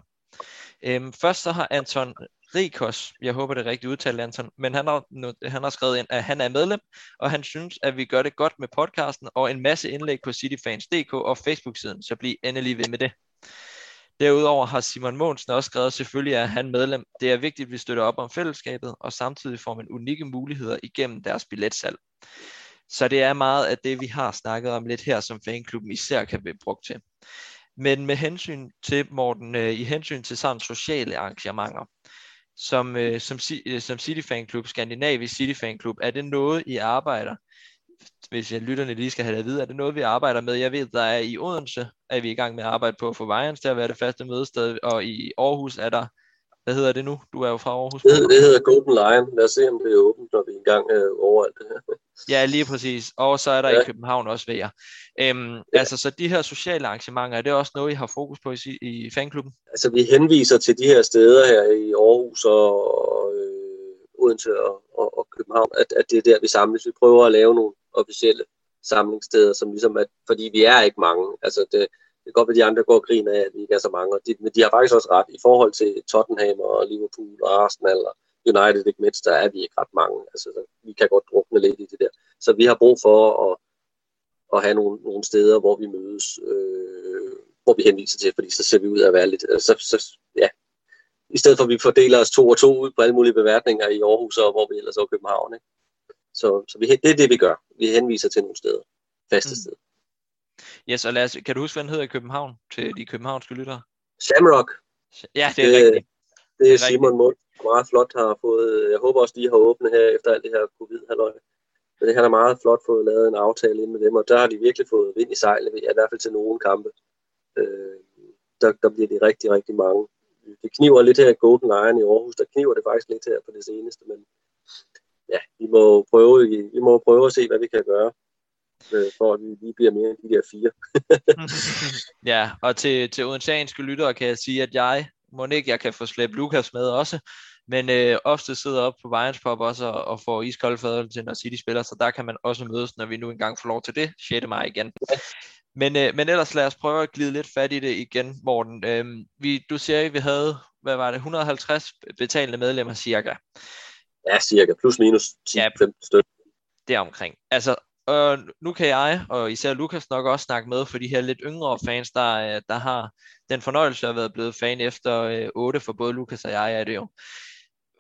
Øhm, først så har Anton Rikos, jeg håber det er rigtigt udtalt, Anton, men han har, han har skrevet ind, at han er medlem, og han synes, at vi gør det godt med podcasten og en masse indlæg på Cityfans punktum d k og Facebook-siden, så bliv endelig ved med det. Derudover har Simon Månsen også skrevet, at selvfølgelig er han medlem. Det er vigtigt, at vi støtter op om fællesskabet, og samtidig får man unikke muligheder igennem deres billetsalg. Så det er meget af det, vi har snakket om lidt her, som fanklubben især kan blive brugt til. Men med hensyn til, Morten, øh, i hensyn til samt sociale arrangementer, som, øh, som, øh, som Cityfanklub, Skandinavisk Cityfanklub, er det noget, I arbejder? Hvis jeg lytterne lige skal have det at vide, er det noget, vi arbejder med? Jeg ved, der er i Odense, er vi i gang med at arbejde på at få Vejens til at være det faste mødested, og i Aarhus er der, hvad hedder det nu? Du er jo fra Aarhus. Det, det hedder Golden Lion. Lad os se, om det er åbent, når vi er i gang øh, overalt det her. Ja, lige præcis. Og så er der ja. i København også ved jer. Øhm, ja. Altså, så de her sociale arrangementer, er det også noget, I har fokus på i, i fanklubben? Altså, vi henviser til de her steder her i Aarhus og øh, Odense og, og, og København, at, at det er der, vi samles. Vi prøver at lave nogle officielle samlingssteder, som ligesom at, fordi vi er ikke mange. Altså, det Det kan godt være, de andre går og griner af, at vi ikke er så mange, og de, men de har faktisk også ret. I forhold til Tottenham og Liverpool og Arsenal og United, ikke mindst, der er vi ikke ret mange. Altså, vi kan godt drukne lidt i det der. Så vi har brug for at, at have nogle, nogle steder, hvor vi mødes, øh, hvor vi henviser til, fordi så ser vi ud at være lidt. Så, så, ja. I stedet for, at vi fordeler os to og to ud på alle mulige beværtninger i Aarhus, og hvor vi ellers er i København. Ikke? Så, så vi, det er det, vi gør. Vi henviser til nogle steder. Faste steder. Mm. Yes, og lad os, kan du huske, hvad den hedder i København, til de københavnske lyttere? Shamrock. Ja, det er det, rigtigt. Det, det er Simon Månsen, meget flot har fået. Jeg håber også, de har åbnet her efter alt det her covid-halløj. Men han har meget flot fået lavet en aftale ind med dem, og der har de virkelig fået vind i sejlet, i hvert fald til nogle kampe. Øh, der, der bliver de rigtig, rigtig mange. Det kniver lidt her i Golden Lion i Aarhus, der kniver det faktisk lidt her på det seneste, men ja, vi må prøve, vi må prøve at se, hvad vi kan gøre, for at vi lige bliver mere end de der fire. Ja, og til, til odenseanske lyttere kan jeg sige, at jeg må ikke, jeg kan få slæbt Lukas med også, men øh, ofte sidder op på Vejens Pop også og, og får iskolde fadølsen, når City spiller, så der kan man også mødes, når vi nu engang får lov til det, sjette maj igen. Men, øh, men ellers lad os prøve at glide lidt fat i det igen, Morten. Øh, vi, du siger ikke, vi havde, hvad var det, et hundrede og halvtreds betalende medlemmer cirka? Ja, cirka, plus minus ti til femten ja, stykker. Det er omkring. Altså, og nu kan jeg, og især Lukas nok også snakke med for de her lidt yngre fans, der, der har den fornøjelse at være blevet fan efter otte, for både Lukas og jeg er det jo.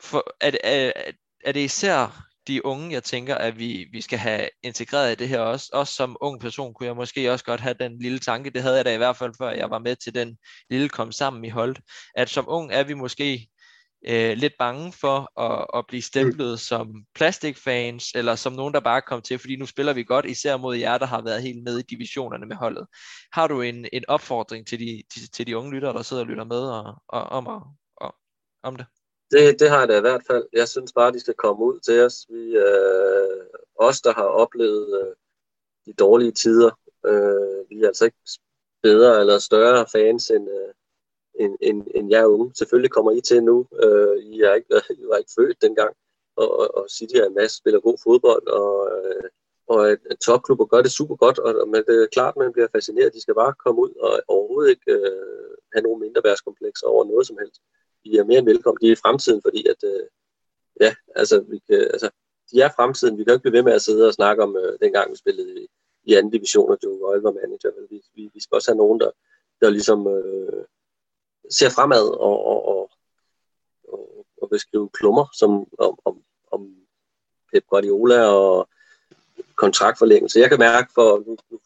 For, er, er, er det især de unge, jeg tænker, at vi, vi skal have integreret i det her også? Også som ung person kunne jeg måske også godt have den lille tanke, det havde jeg da i hvert fald før jeg var med til den lille kom sammen i Holt, at som ung er vi måske øh, lidt bange for at, at blive stemplet som plastikfans, eller som nogen, der bare kom til, fordi nu spiller vi godt, især mod jer, der har været helt nede i divisionerne med holdet. Har du en, en opfordring til de, til, til de unge lyttere, der sidder og lytter med og, og, om, og, og, om det? Det, det har jeg da i hvert fald. Jeg synes bare, de skal komme ud til os. Vi, øh, os, der har oplevet øh, de dårlige tider, øh, vi er altså ikke bedre eller større fans end, øh, end, end, end jeg er unge. Selvfølgelig kommer I til nu. Øh, I, er ikke, I var ikke født dengang. Og, og, og City er en masse, spiller god fodbold, og, øh, og topklubber gør det super godt. Og, og man, det er klart, man bliver fascineret. De skal bare komme ud og overhovedet ikke øh, have nogen mindreværdskomplekser over noget som helst. De er mere end velkommen. De er i fremtiden, fordi at, øh, ja, altså, vi kan, altså, de er fremtiden. Vi kan ikke blive ved med at sidde og snakke om, øh, dengang vi spillede i, i anden division, og Joe Royal var manager. Vi, vi, vi skal også have nogen, der, der ligesom øh, ser fremad og, og, og, og, og vil skrive klummer som, om, om, om Pep Guardiola og kontraktforlængelse. Jeg kan mærke, for nu, nu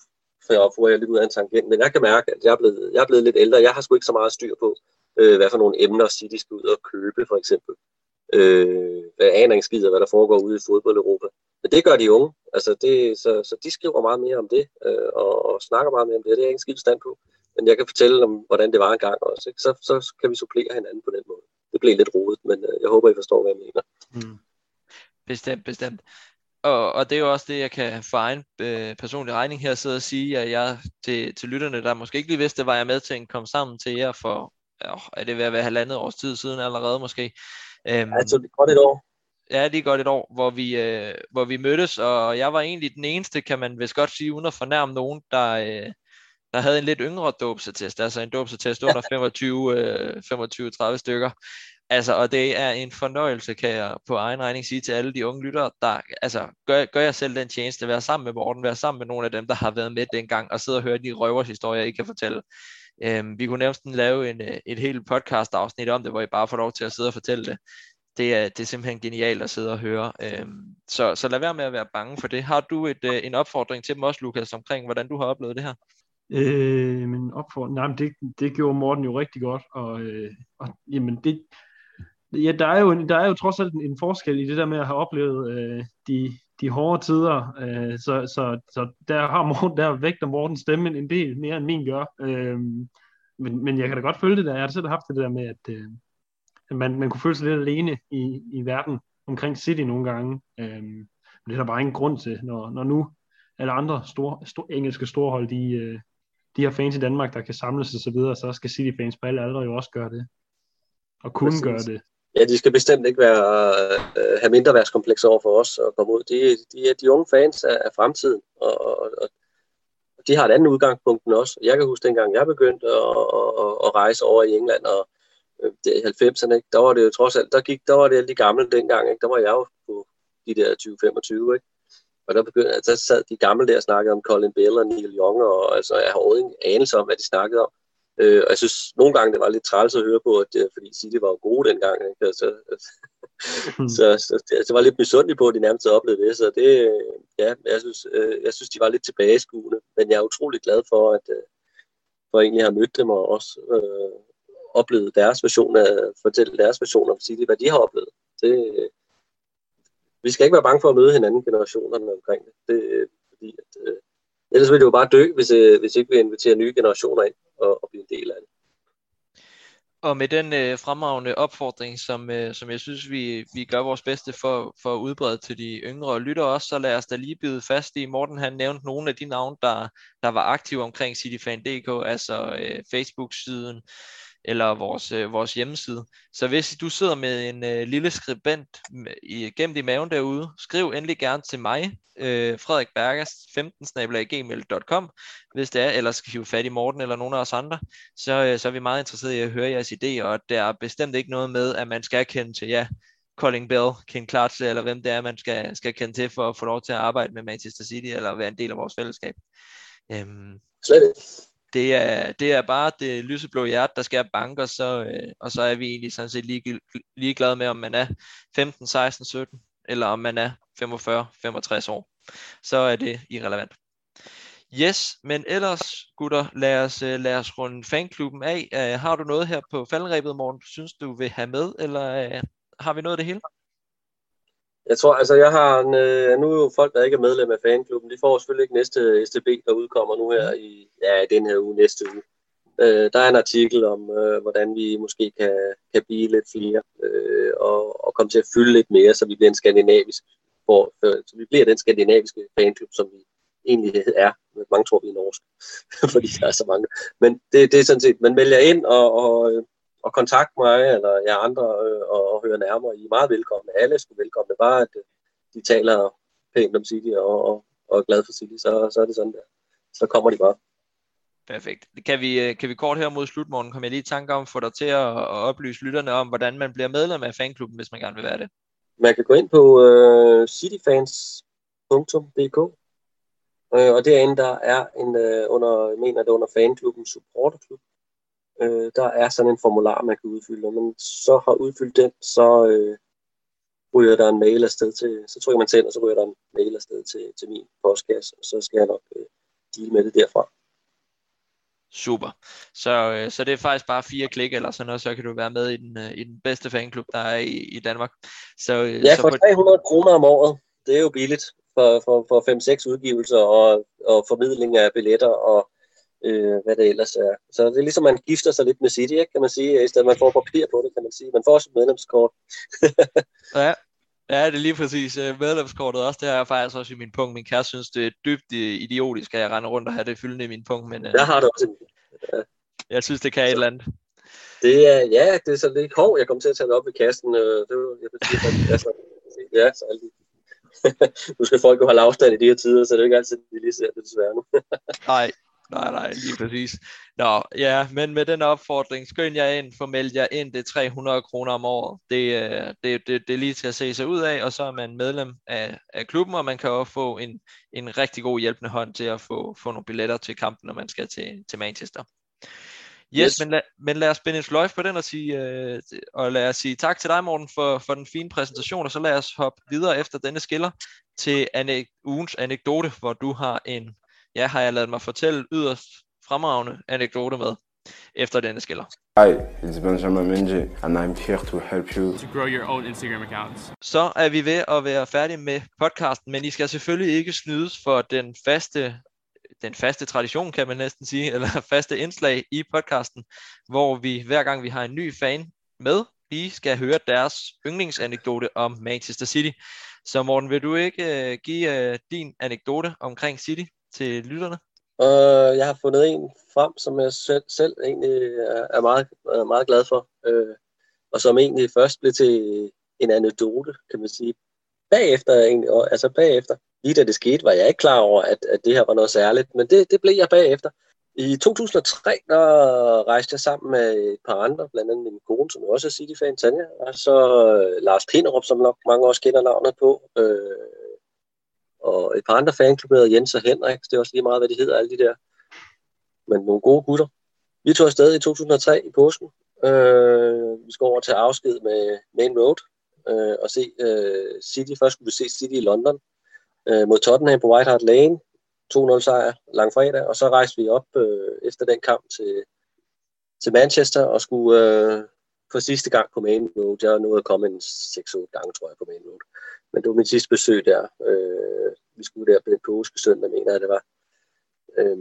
får jeg lidt ud af en tangent, men jeg kan mærke, at jeg er blevet, jeg er blevet lidt ældre. Jeg har sgu ikke så meget styr på, Øh, hvad for nogle emner City skal ud og købe, for eksempel. Øh, hvad aner ikke skider, hvad der foregår ude i fodbold-Europa. Men det gør de unge. Altså det, så, så de skriver meget mere om det, øh, og, og snakker meget mere om det. Det er jeg ikke skidt stand på. Men jeg kan fortælle om, hvordan det var engang også. Ikke? Så, så kan vi supplere hinanden på den måde. Det blev lidt rodet, men øh, jeg håber, I forstår, hvad jeg mener. Mm. Bestemt, bestemt. Og, og det er jo også det, jeg kan for egen øh, personlig regning her sidde og sige, at jeg til, til lytterne, der måske ikke lige vidste, var jeg med til en kom sammen til jer for er det ved at være halvandet års tid siden allerede måske. Øhm, altså det er godt et år. Ja, det er godt et år, hvor vi, øh, hvor vi mødtes, og jeg var egentlig den eneste, kan man vist godt sige, uden at fornærme nogen, der, øh, der havde en lidt yngre dåbsatest, altså en dåbsatest under femogtyve, øh, femogtyve tredive stykker. Altså, og det er en fornøjelse, kan jeg på egen regning sige til alle de unge lyttere, der altså, gør, gør jeg selv den tjeneste, være sammen med Morten, være sammen med nogle af dem, der har været med dengang, og sidde og høre de røvers historier, I kan fortælle. Øhm, vi kunne næsten lave en, et helt podcast-afsnit om det, hvor I bare får lov til at sidde og fortælle det. Det er, det er simpelthen genialt at sidde og høre. Øhm, så, så lad være med at være bange for det. Har du et, en opfordring til dem også, Lukas, omkring hvordan du har oplevet det her? Øh, men opfordring, nej, men det, det gjorde Morten jo rigtig godt, og, øh, og jamen det... Ja, der er, jo, der er jo trods alt en forskel i det der med at have oplevet øh, de, de hårde tider, øh, så, så, så der har Morten, der vægter Mortens stemme en del mere end min gør, øh, men, men jeg kan da godt føle det der, jeg har selv haft det der med, at, øh, at man, man kunne føle sig lidt alene i, i verden omkring City nogle gange, øh, men det er der bare ingen grund til, når, når nu alle andre store, store, engelske storhold, de, øh, de har fans i Danmark, der kan samles og så videre, så skal City-fans på alle aldre jo også gøre det, og kunne Præcis. gøre det. Ja, de skal bestemt ikke være, øh, have mindreværdskomplekser over for os og komme ud. De, de, de unge fans er, er fremtiden, og, og, og de har et andet udgangspunkt end os. Jeg kan huske dengang, jeg begyndte at, at, at rejse over i England, og det, i halvfemserne, ikke? Der var det jo trods alt, der, gik, der var det alle de gamle dengang, ikke? Der var jeg jo på de der tyve femogtyve, ikke? Og der, begyndte, der sad de gamle der og snakkede om Colin Bell og Neil Young, og altså, jeg har overhovedet ingen anelse om, hvad de snakkede om. Øh, og jeg synes, nogle gange det var lidt træls at høre på, at det, fordi City var jo gode dengang, ikke? Så, mm. så, så, så det var lidt misundeligt på, at de nærmest havde oplevet det, så det, ja, jeg synes, øh, jeg synes, de var lidt tilbageskuende, men jeg er utrolig glad for, at øh, for egentlig har mødt dem og også øh, oplevet deres version af, fortælle deres version om City, hvad de har oplevet. Det, øh, vi skal ikke være bange for at møde hinanden generationerne omkring det, det øh, fordi at, øh, ellers vil det jo bare dø, hvis, øh, hvis ikke vi inviterer nye generationer ind og, og blive en del af det. Og med den øh, fremragende opfordring, som, øh, som jeg synes, vi, vi gør vores bedste for, for at udbrede til de yngre lyttere også, så lad os da lige bide fast i. Morten, han nævnte nogle af de navne, der, der var aktive omkring Cityfan punktum d k, altså øh, Facebook-siden eller vores, øh, vores hjemmeside. Så hvis du sidder med en øh, lille skribent i, gennem i maven derude, skriv endelig gerne til mig, øh, frederikbergers femten snabel-a gmail punktum com, hvis det er, eller skriv fat i Morten eller nogen af os andre, så, øh, så er vi meget interesserede i at høre jeres idéer, og der er bestemt ikke noget med, at man skal kende til, ja, Colin Bell, Kinkladze, eller hvem det er, man skal, skal kende til for at få lov til at arbejde med Manchester City, eller være en del af vores fællesskab. Øhm, Slet ikke. Det er, det er bare det lyseblå hjerte, der skal banke, og så, øh, og så er vi egentlig sådan set lige, lige glade med, om man er femten, seksten, sytten, eller om man er femogfyrre, femogtres år. Så er det irrelevant. Yes, men ellers, gutter, lad os, lad os runde fanklubben af. Uh, har du noget her på faldrebet, Morten, synes du vil have med, eller uh, har vi noget af det hele? Jeg tror, altså jeg har en, øh, nu er jo folk, der ikke er medlem af fanklubben, de får selvfølgelig ikke næste S T B, der udkommer nu her i ja, den her uge, næste uge. Øh, der er en artikel om, øh, hvordan vi måske kan, kan blive lidt flere øh, og, og komme til at fylde lidt mere, så vi bliver en skandinavisk, for, øh, så vi bliver den skandinaviske fanklub, som vi egentlig er. Mange tror vi er norsk, fordi der er så mange. Men det, det er sådan set, man vælger ind og... og og kontakt mig eller jer andre øh, og, og høre nærmere. I er meget velkomne. Alle er velkomne. Bare at øh, de taler pænt om City og, og, og er glade for City, så, så er det sådan der. Så kommer de bare. Perfekt. Kan vi, kan vi kort her mod slutmorgen, komme jeg lige i tanke om, få dig til at, at oplyse lytterne om, hvordan man bliver medlem af fanklubben, hvis man gerne vil være det? Man kan gå ind på øh, Cityfans punktum d k øh, og derinde der er en, øh, under, jeg mener det er under fanklubben, supporterklub. Øh, der er sådan en formular, man kan udfylde, og man så har udfyldt den, så øh, ryger der en mail afsted til, så trykker man til, og så ryger der en mail afsted til, til min postkasse, og så skal jeg nok øh, deal med det derfra. Super. Så, øh, så det er faktisk bare fire klik eller sådan noget, så kan du være med i den, øh, i den bedste fanklub, der er i, i Danmark. Så, øh, ja, for så på... tre hundrede kroner om året, det er jo billigt for, for, for fem seks udgivelser og, og formidling af billetter og Øh, hvad det ellers er. Så det er ligesom, man gifter sig lidt med City, ikke? Kan man sige. I stedet man får papir på det, kan man sige. Man får også et medlemskort. ja. ja, det er lige præcis. Medlemskortet også, det har jeg faktisk også i min punkt. Min kæreste synes, det er dybt idiotisk, at jeg render rundt og har det fyldende i min punkt. Men, jeg har det også. Ja. Jeg synes, det kan så, et eller andet. Det er, ja, det er sådan lidt hård. Jeg kom til at tage det op i kassen. Det var, jeg vil sige, at jeg så, ja, så er det. Nu skal folk jo holde afstand i de her tider, så det er jo ikke altid, vi lige ser det desværre nu. Nej. Nej, nej, lige præcis. Nå, ja, men med den opfordring, skynd jer ind, formel jer ind, det er tre hundrede kroner om året. Det, det, det, det er lige til at se sig ud af, og så er man medlem af, af klubben, og man kan også få en, en rigtig god hjælpende hånd til at få, få nogle billetter til kampen, når man skal til, til Manchester. Yes, yes. Men, la, men lad os spænde en sløjf på den og, sige, øh, og lad os sige tak til dig, Morten, for, for den fine præsentation, og så lad os hoppe videre efter denne skiller til anek- ugens anekdote, hvor du har en Ja, har jeg ladet mig fortælle yderst fremragende anekdoter med efter denne skiller. Hi, it's Benjamin Menji, and I'm here to help you to grow your own Instagram accounts. Så er vi ved at være færdige med podcasten, men I skal selvfølgelig ikke snydes for den faste, den faste tradition, kan man næsten sige, eller faste indslag i podcasten, hvor vi hver gang vi har en ny fan med, lige skal høre deres yndlingsanekdote om Manchester City. Så Morten, vil du ikke uh, give uh, din anekdote omkring City til lytterne? Uh, jeg har fundet en frem, som jeg selv, selv egentlig er meget, er meget glad for, uh, og som egentlig først blev til en anekdote, kan man sige. Bagefter, egentlig, og, altså bagefter, lige da det skete, var jeg ikke klar over, at, at det her var noget særligt, men det, det blev jeg bagefter. I to tusind og tre, der rejste jeg sammen med et par andre, blandt andet min kone, som også er City-fan, Tanja, og så uh, Lars Hinderup, som nok mange også kender navnet på, uh, og et par andre fanklubber, Jens og Henrik, det er også lige meget, hvad de hedder, alle de der. Men nogle gode gutter. Vi tog afsted i to tusind og tre i påsken. Øh, vi skal over til afsked med Main Road øh, og se øh, City. Først skulle vi se City i London øh, mod Tottenham på White Hart Lane. to nul sejr langfredag, og så rejste vi op øh, efter den kamp til, til Manchester og skulle øh, for sidste gang på Main Road. Jeg nåede at komme en seks otte gange, tror jeg, på Main Road. Men det var mit sidste besøg der. Øh, vi skulle der på den påskesøndag, mener jeg, det var. Øh,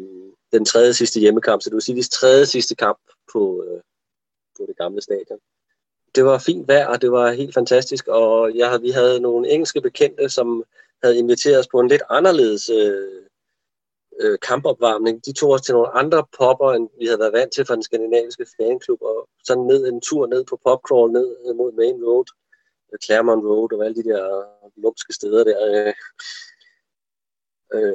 den tredje sidste hjemmekamp, så det var Citys tredje sidste kamp på, øh, på det gamle stadion. Det var fint vejr, og det var helt fantastisk, og jeg havde, vi havde nogle engelske bekendte, som havde inviteret os på en lidt anderledes øh, øh, kampopvarmning. De tog os til nogle andre popper, end vi havde været vant til fra den skandinaviske fanklub, og sådan ned en tur ned på popcrawl, ned mod Main Road, Claremont Road og alle de der lumske steder der. Øh,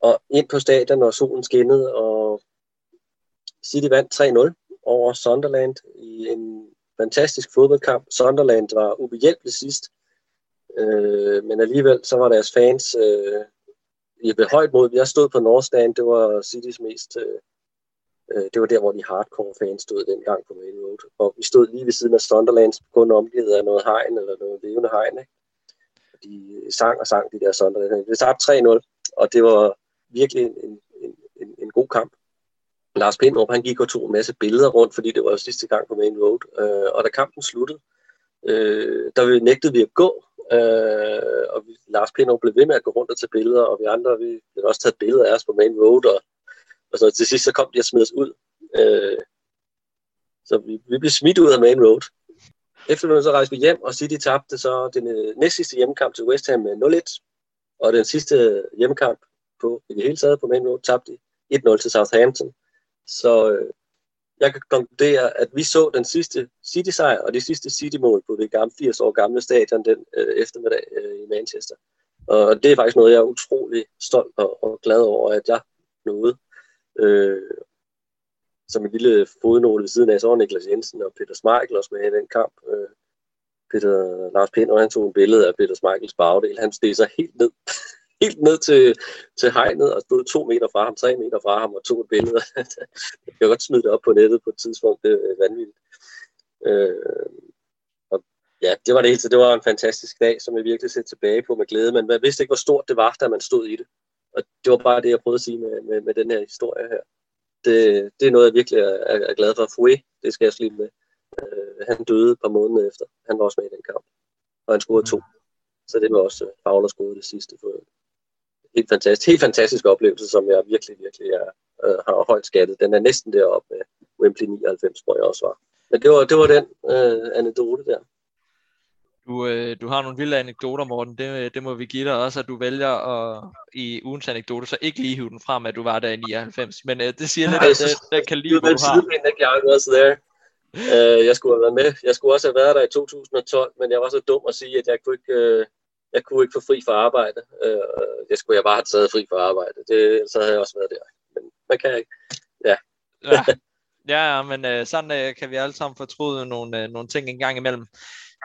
og ind på stadion, og solen skinnede, og City vandt tre nul over Sunderland i en fantastisk fodboldkamp. Sunderland var ubehjælpelig sidst, øh, men alligevel så var deres fans øh, i højt mod. Jeg stod på North Stand, det var Citys mest... Øh, Det var der, hvor de hardcore fans stod dengang på Main Road. Og vi stod lige ved siden af Sunderlands, kun omgivet af noget hegn, eller noget levende hegn. Ikke? De sang og sang, de der Sunderland. Det tabte tre nul, og det var virkelig en, en god kamp. Lars Pindrup, han gik og tog en masse billeder rundt, fordi det var jo sidste gang på Main Road. Øh, og da kampen sluttede, øh, der nægtede vi at gå. Øh, og vi, Lars Pindrup blev ved med at gå rundt og tage billeder, og vi andre, vi blev også taget billeder af os på Main Road. Og, og så til sidst, så kom de og smed os ud. Øh, så vi, vi blev smidt ud af Main Road. Efterfølgende så rejste vi hjem, og City tabte så den næstsidste hjemmekamp til West Ham med nul-et. Og den sidste hjemmekamp på, i det hele taget på Main Road, tabte et-nul til Southampton. Så øh, jeg kan konkludere, at vi så den sidste City-sejr og det sidste City-mål på det gamle, firs år gamle stadion den øh, eftermiddag øh, i Manchester. Og det er faktisk noget, jeg er utrolig stolt og, og glad over, at jeg nåede. Øh, som en lille fodnote ved siden af, så var Niklas Jensen og Peter Schmeichel også med i den kamp. Øh, Peter, Lars Pindrup, han tog en billede af Peter Schmeichels bagdel. Han steg sig helt ned. Helt ned til, til hegnet og stod to meter fra ham, tre meter fra ham og tog et billede. Jeg kan godt smide det op på nettet på et tidspunkt, det er vanvittigt. Øh, og ja, det var det hele, så det var en fantastisk dag, som jeg virkelig ser tilbage på med glæde, men man vidste ikke, hvor stort det var, da man stod i det. Og det var bare det, jeg prøvede at sige med, med, med den her historie her. Det, det er noget, jeg virkelig er, er, er glad for. Fouet, det skal jeg slippe med. Øh, han døde et par måneder efter. Han var også med i den kamp. Og han scorede to. Så det var også Fowler scorede det sidste for Helt fantastisk, helt fantastisk oplevelse, som jeg virkelig, virkelig er, øh, har højt skattet. Den er næsten deroppe med Wembley nioghalvfems, hvor jeg også var. Men det var, det var den øh, anekdote der. Du, øh, du har nogle vilde anekdoter, Morten. Det, det må vi give dig også, at du vælger at, i ugens anekdote, så ikke lige hive den frem, at du var der i nioghalvfems. Men øh, det siger lidt, at den kan lige, hvor du har. Uh, jeg skulle have været med. Jeg skulle også have været der i to tusind og tolv, men jeg var så dum at sige, at jeg kunne ikke... Øh, Jeg kunne ikke få fri fra arbejde. Jeg skulle jeg bare have taget fri fra arbejde. Det, så havde jeg også været der. Men man kan ikke. Ja. ja. Ja, men sådan kan vi alle sammen fortryde nogle, nogle ting en gang imellem.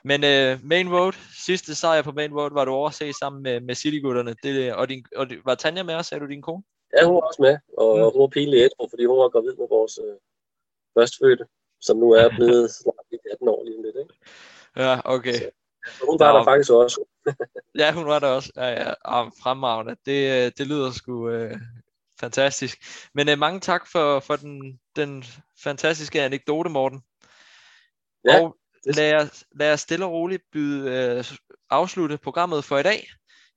Men uh, Main Road, sidste sejr på Main Road, var du overset sammen med, med Citygutterne. Det, og din, og var Tanja med os? Er du din kone? Ja, hun var også med. Og mm. hun var pinlig etro, fordi hun var gravid med vores øh, førstfødte, som nu er blevet atten år lige om lidt. Ikke? Ja, okay. Så. Hun var der faktisk også. Ja, hun var der også. Ja, ja. Fremragende. Det, det lyder sgu øh, fantastisk. Men øh, mange tak for, for den, den fantastiske anekdote, Morten. Ja, og lad os, lad os stille og roligt byde, øh, afslutte programmet for i dag.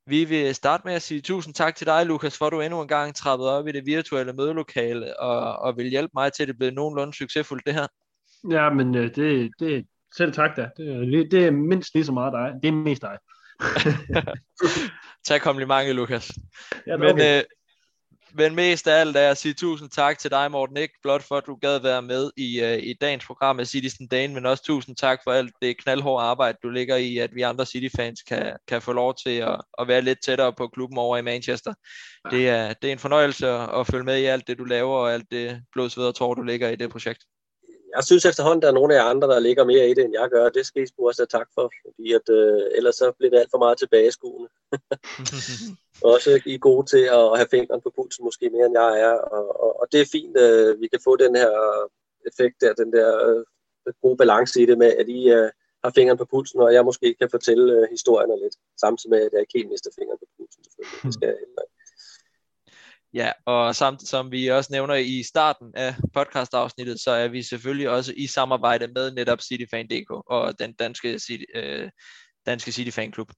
Vi vil starte med at sige tusind tak til dig, Lukas, for du endnu en gang trappede op i det virtuelle mødelokale og, og vil hjælpe mig til, at det blev nogenlunde succesfuldt, det her. Ja, men det... det... Selv tak da. Det, det er mindst lige så meget dig. Det er mest dig. Tak komplimentet, Lukas. Ja, men, okay. øh, men mest af alt er at sige tusind tak til dig, Morten, ikke blot for, at du gad være med i, øh, i dagens program af Citizen Dane, men også tusind tak for alt det knaldhårde arbejde, du ligger i, at vi andre Cityfans kan, kan få lov til at, at være lidt tættere på klubben over i Manchester. Ja. Det, er, det er en fornøjelse at følge med i alt det, du laver, og alt det blod, sved og tårer, du ligger i det projekt. Jeg synes efterhånden, der er nogle af jer andre, der ligger mere i det, end jeg gør. Det skal I sgu også have tak for, fordi at, øh, ellers så bliver det alt for meget tilbageskuende. Også I er gode til at have fingeren på pulsen, måske mere end jeg er. Og, og, og det er fint, øh, vi kan få den her effekt der, den der øh, gode balance i det med, at I øh, har fingeren på pulsen, og jeg måske kan fortælle øh, historierne lidt, samtidig med, at jeg ikke helt mister fingeren på pulsen. Selvfølgelig. Det skal jeg heller ikke. Ja, og samtidig som vi også nævner i starten af podcastafsnittet, så er vi selvfølgelig også i samarbejde med netop Cityfan punktum d k og den danske, City, øh, danske Cityfan-klub.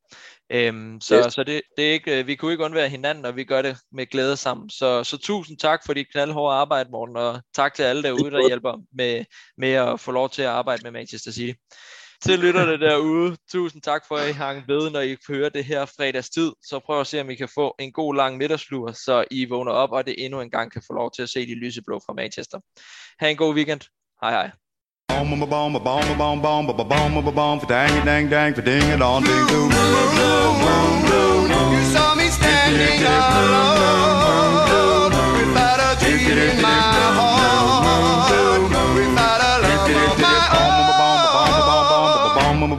Øhm, så yes. så det, det er ikke, vi kunne ikke undvære hinanden, og vi gør det med glæde sammen. Så, så tusind tak for dit knaldhårde arbejde, Morten, og tak til alle derude, der hjælper med, med at få lov til at arbejde med Manchester City. Til lytterne derude, tusind tak for, at I hang ved, når I hører det her fredagstid. Så prøv at se, om I kan få en god lang middagslur, så I vågner op, og det endnu en gang kan få lov til at se de lyseblå fra Manchester. Ha' en god weekend. Hej hej.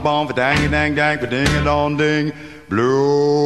Bomb, dang, dang, dang, ding, dong, ding, blue.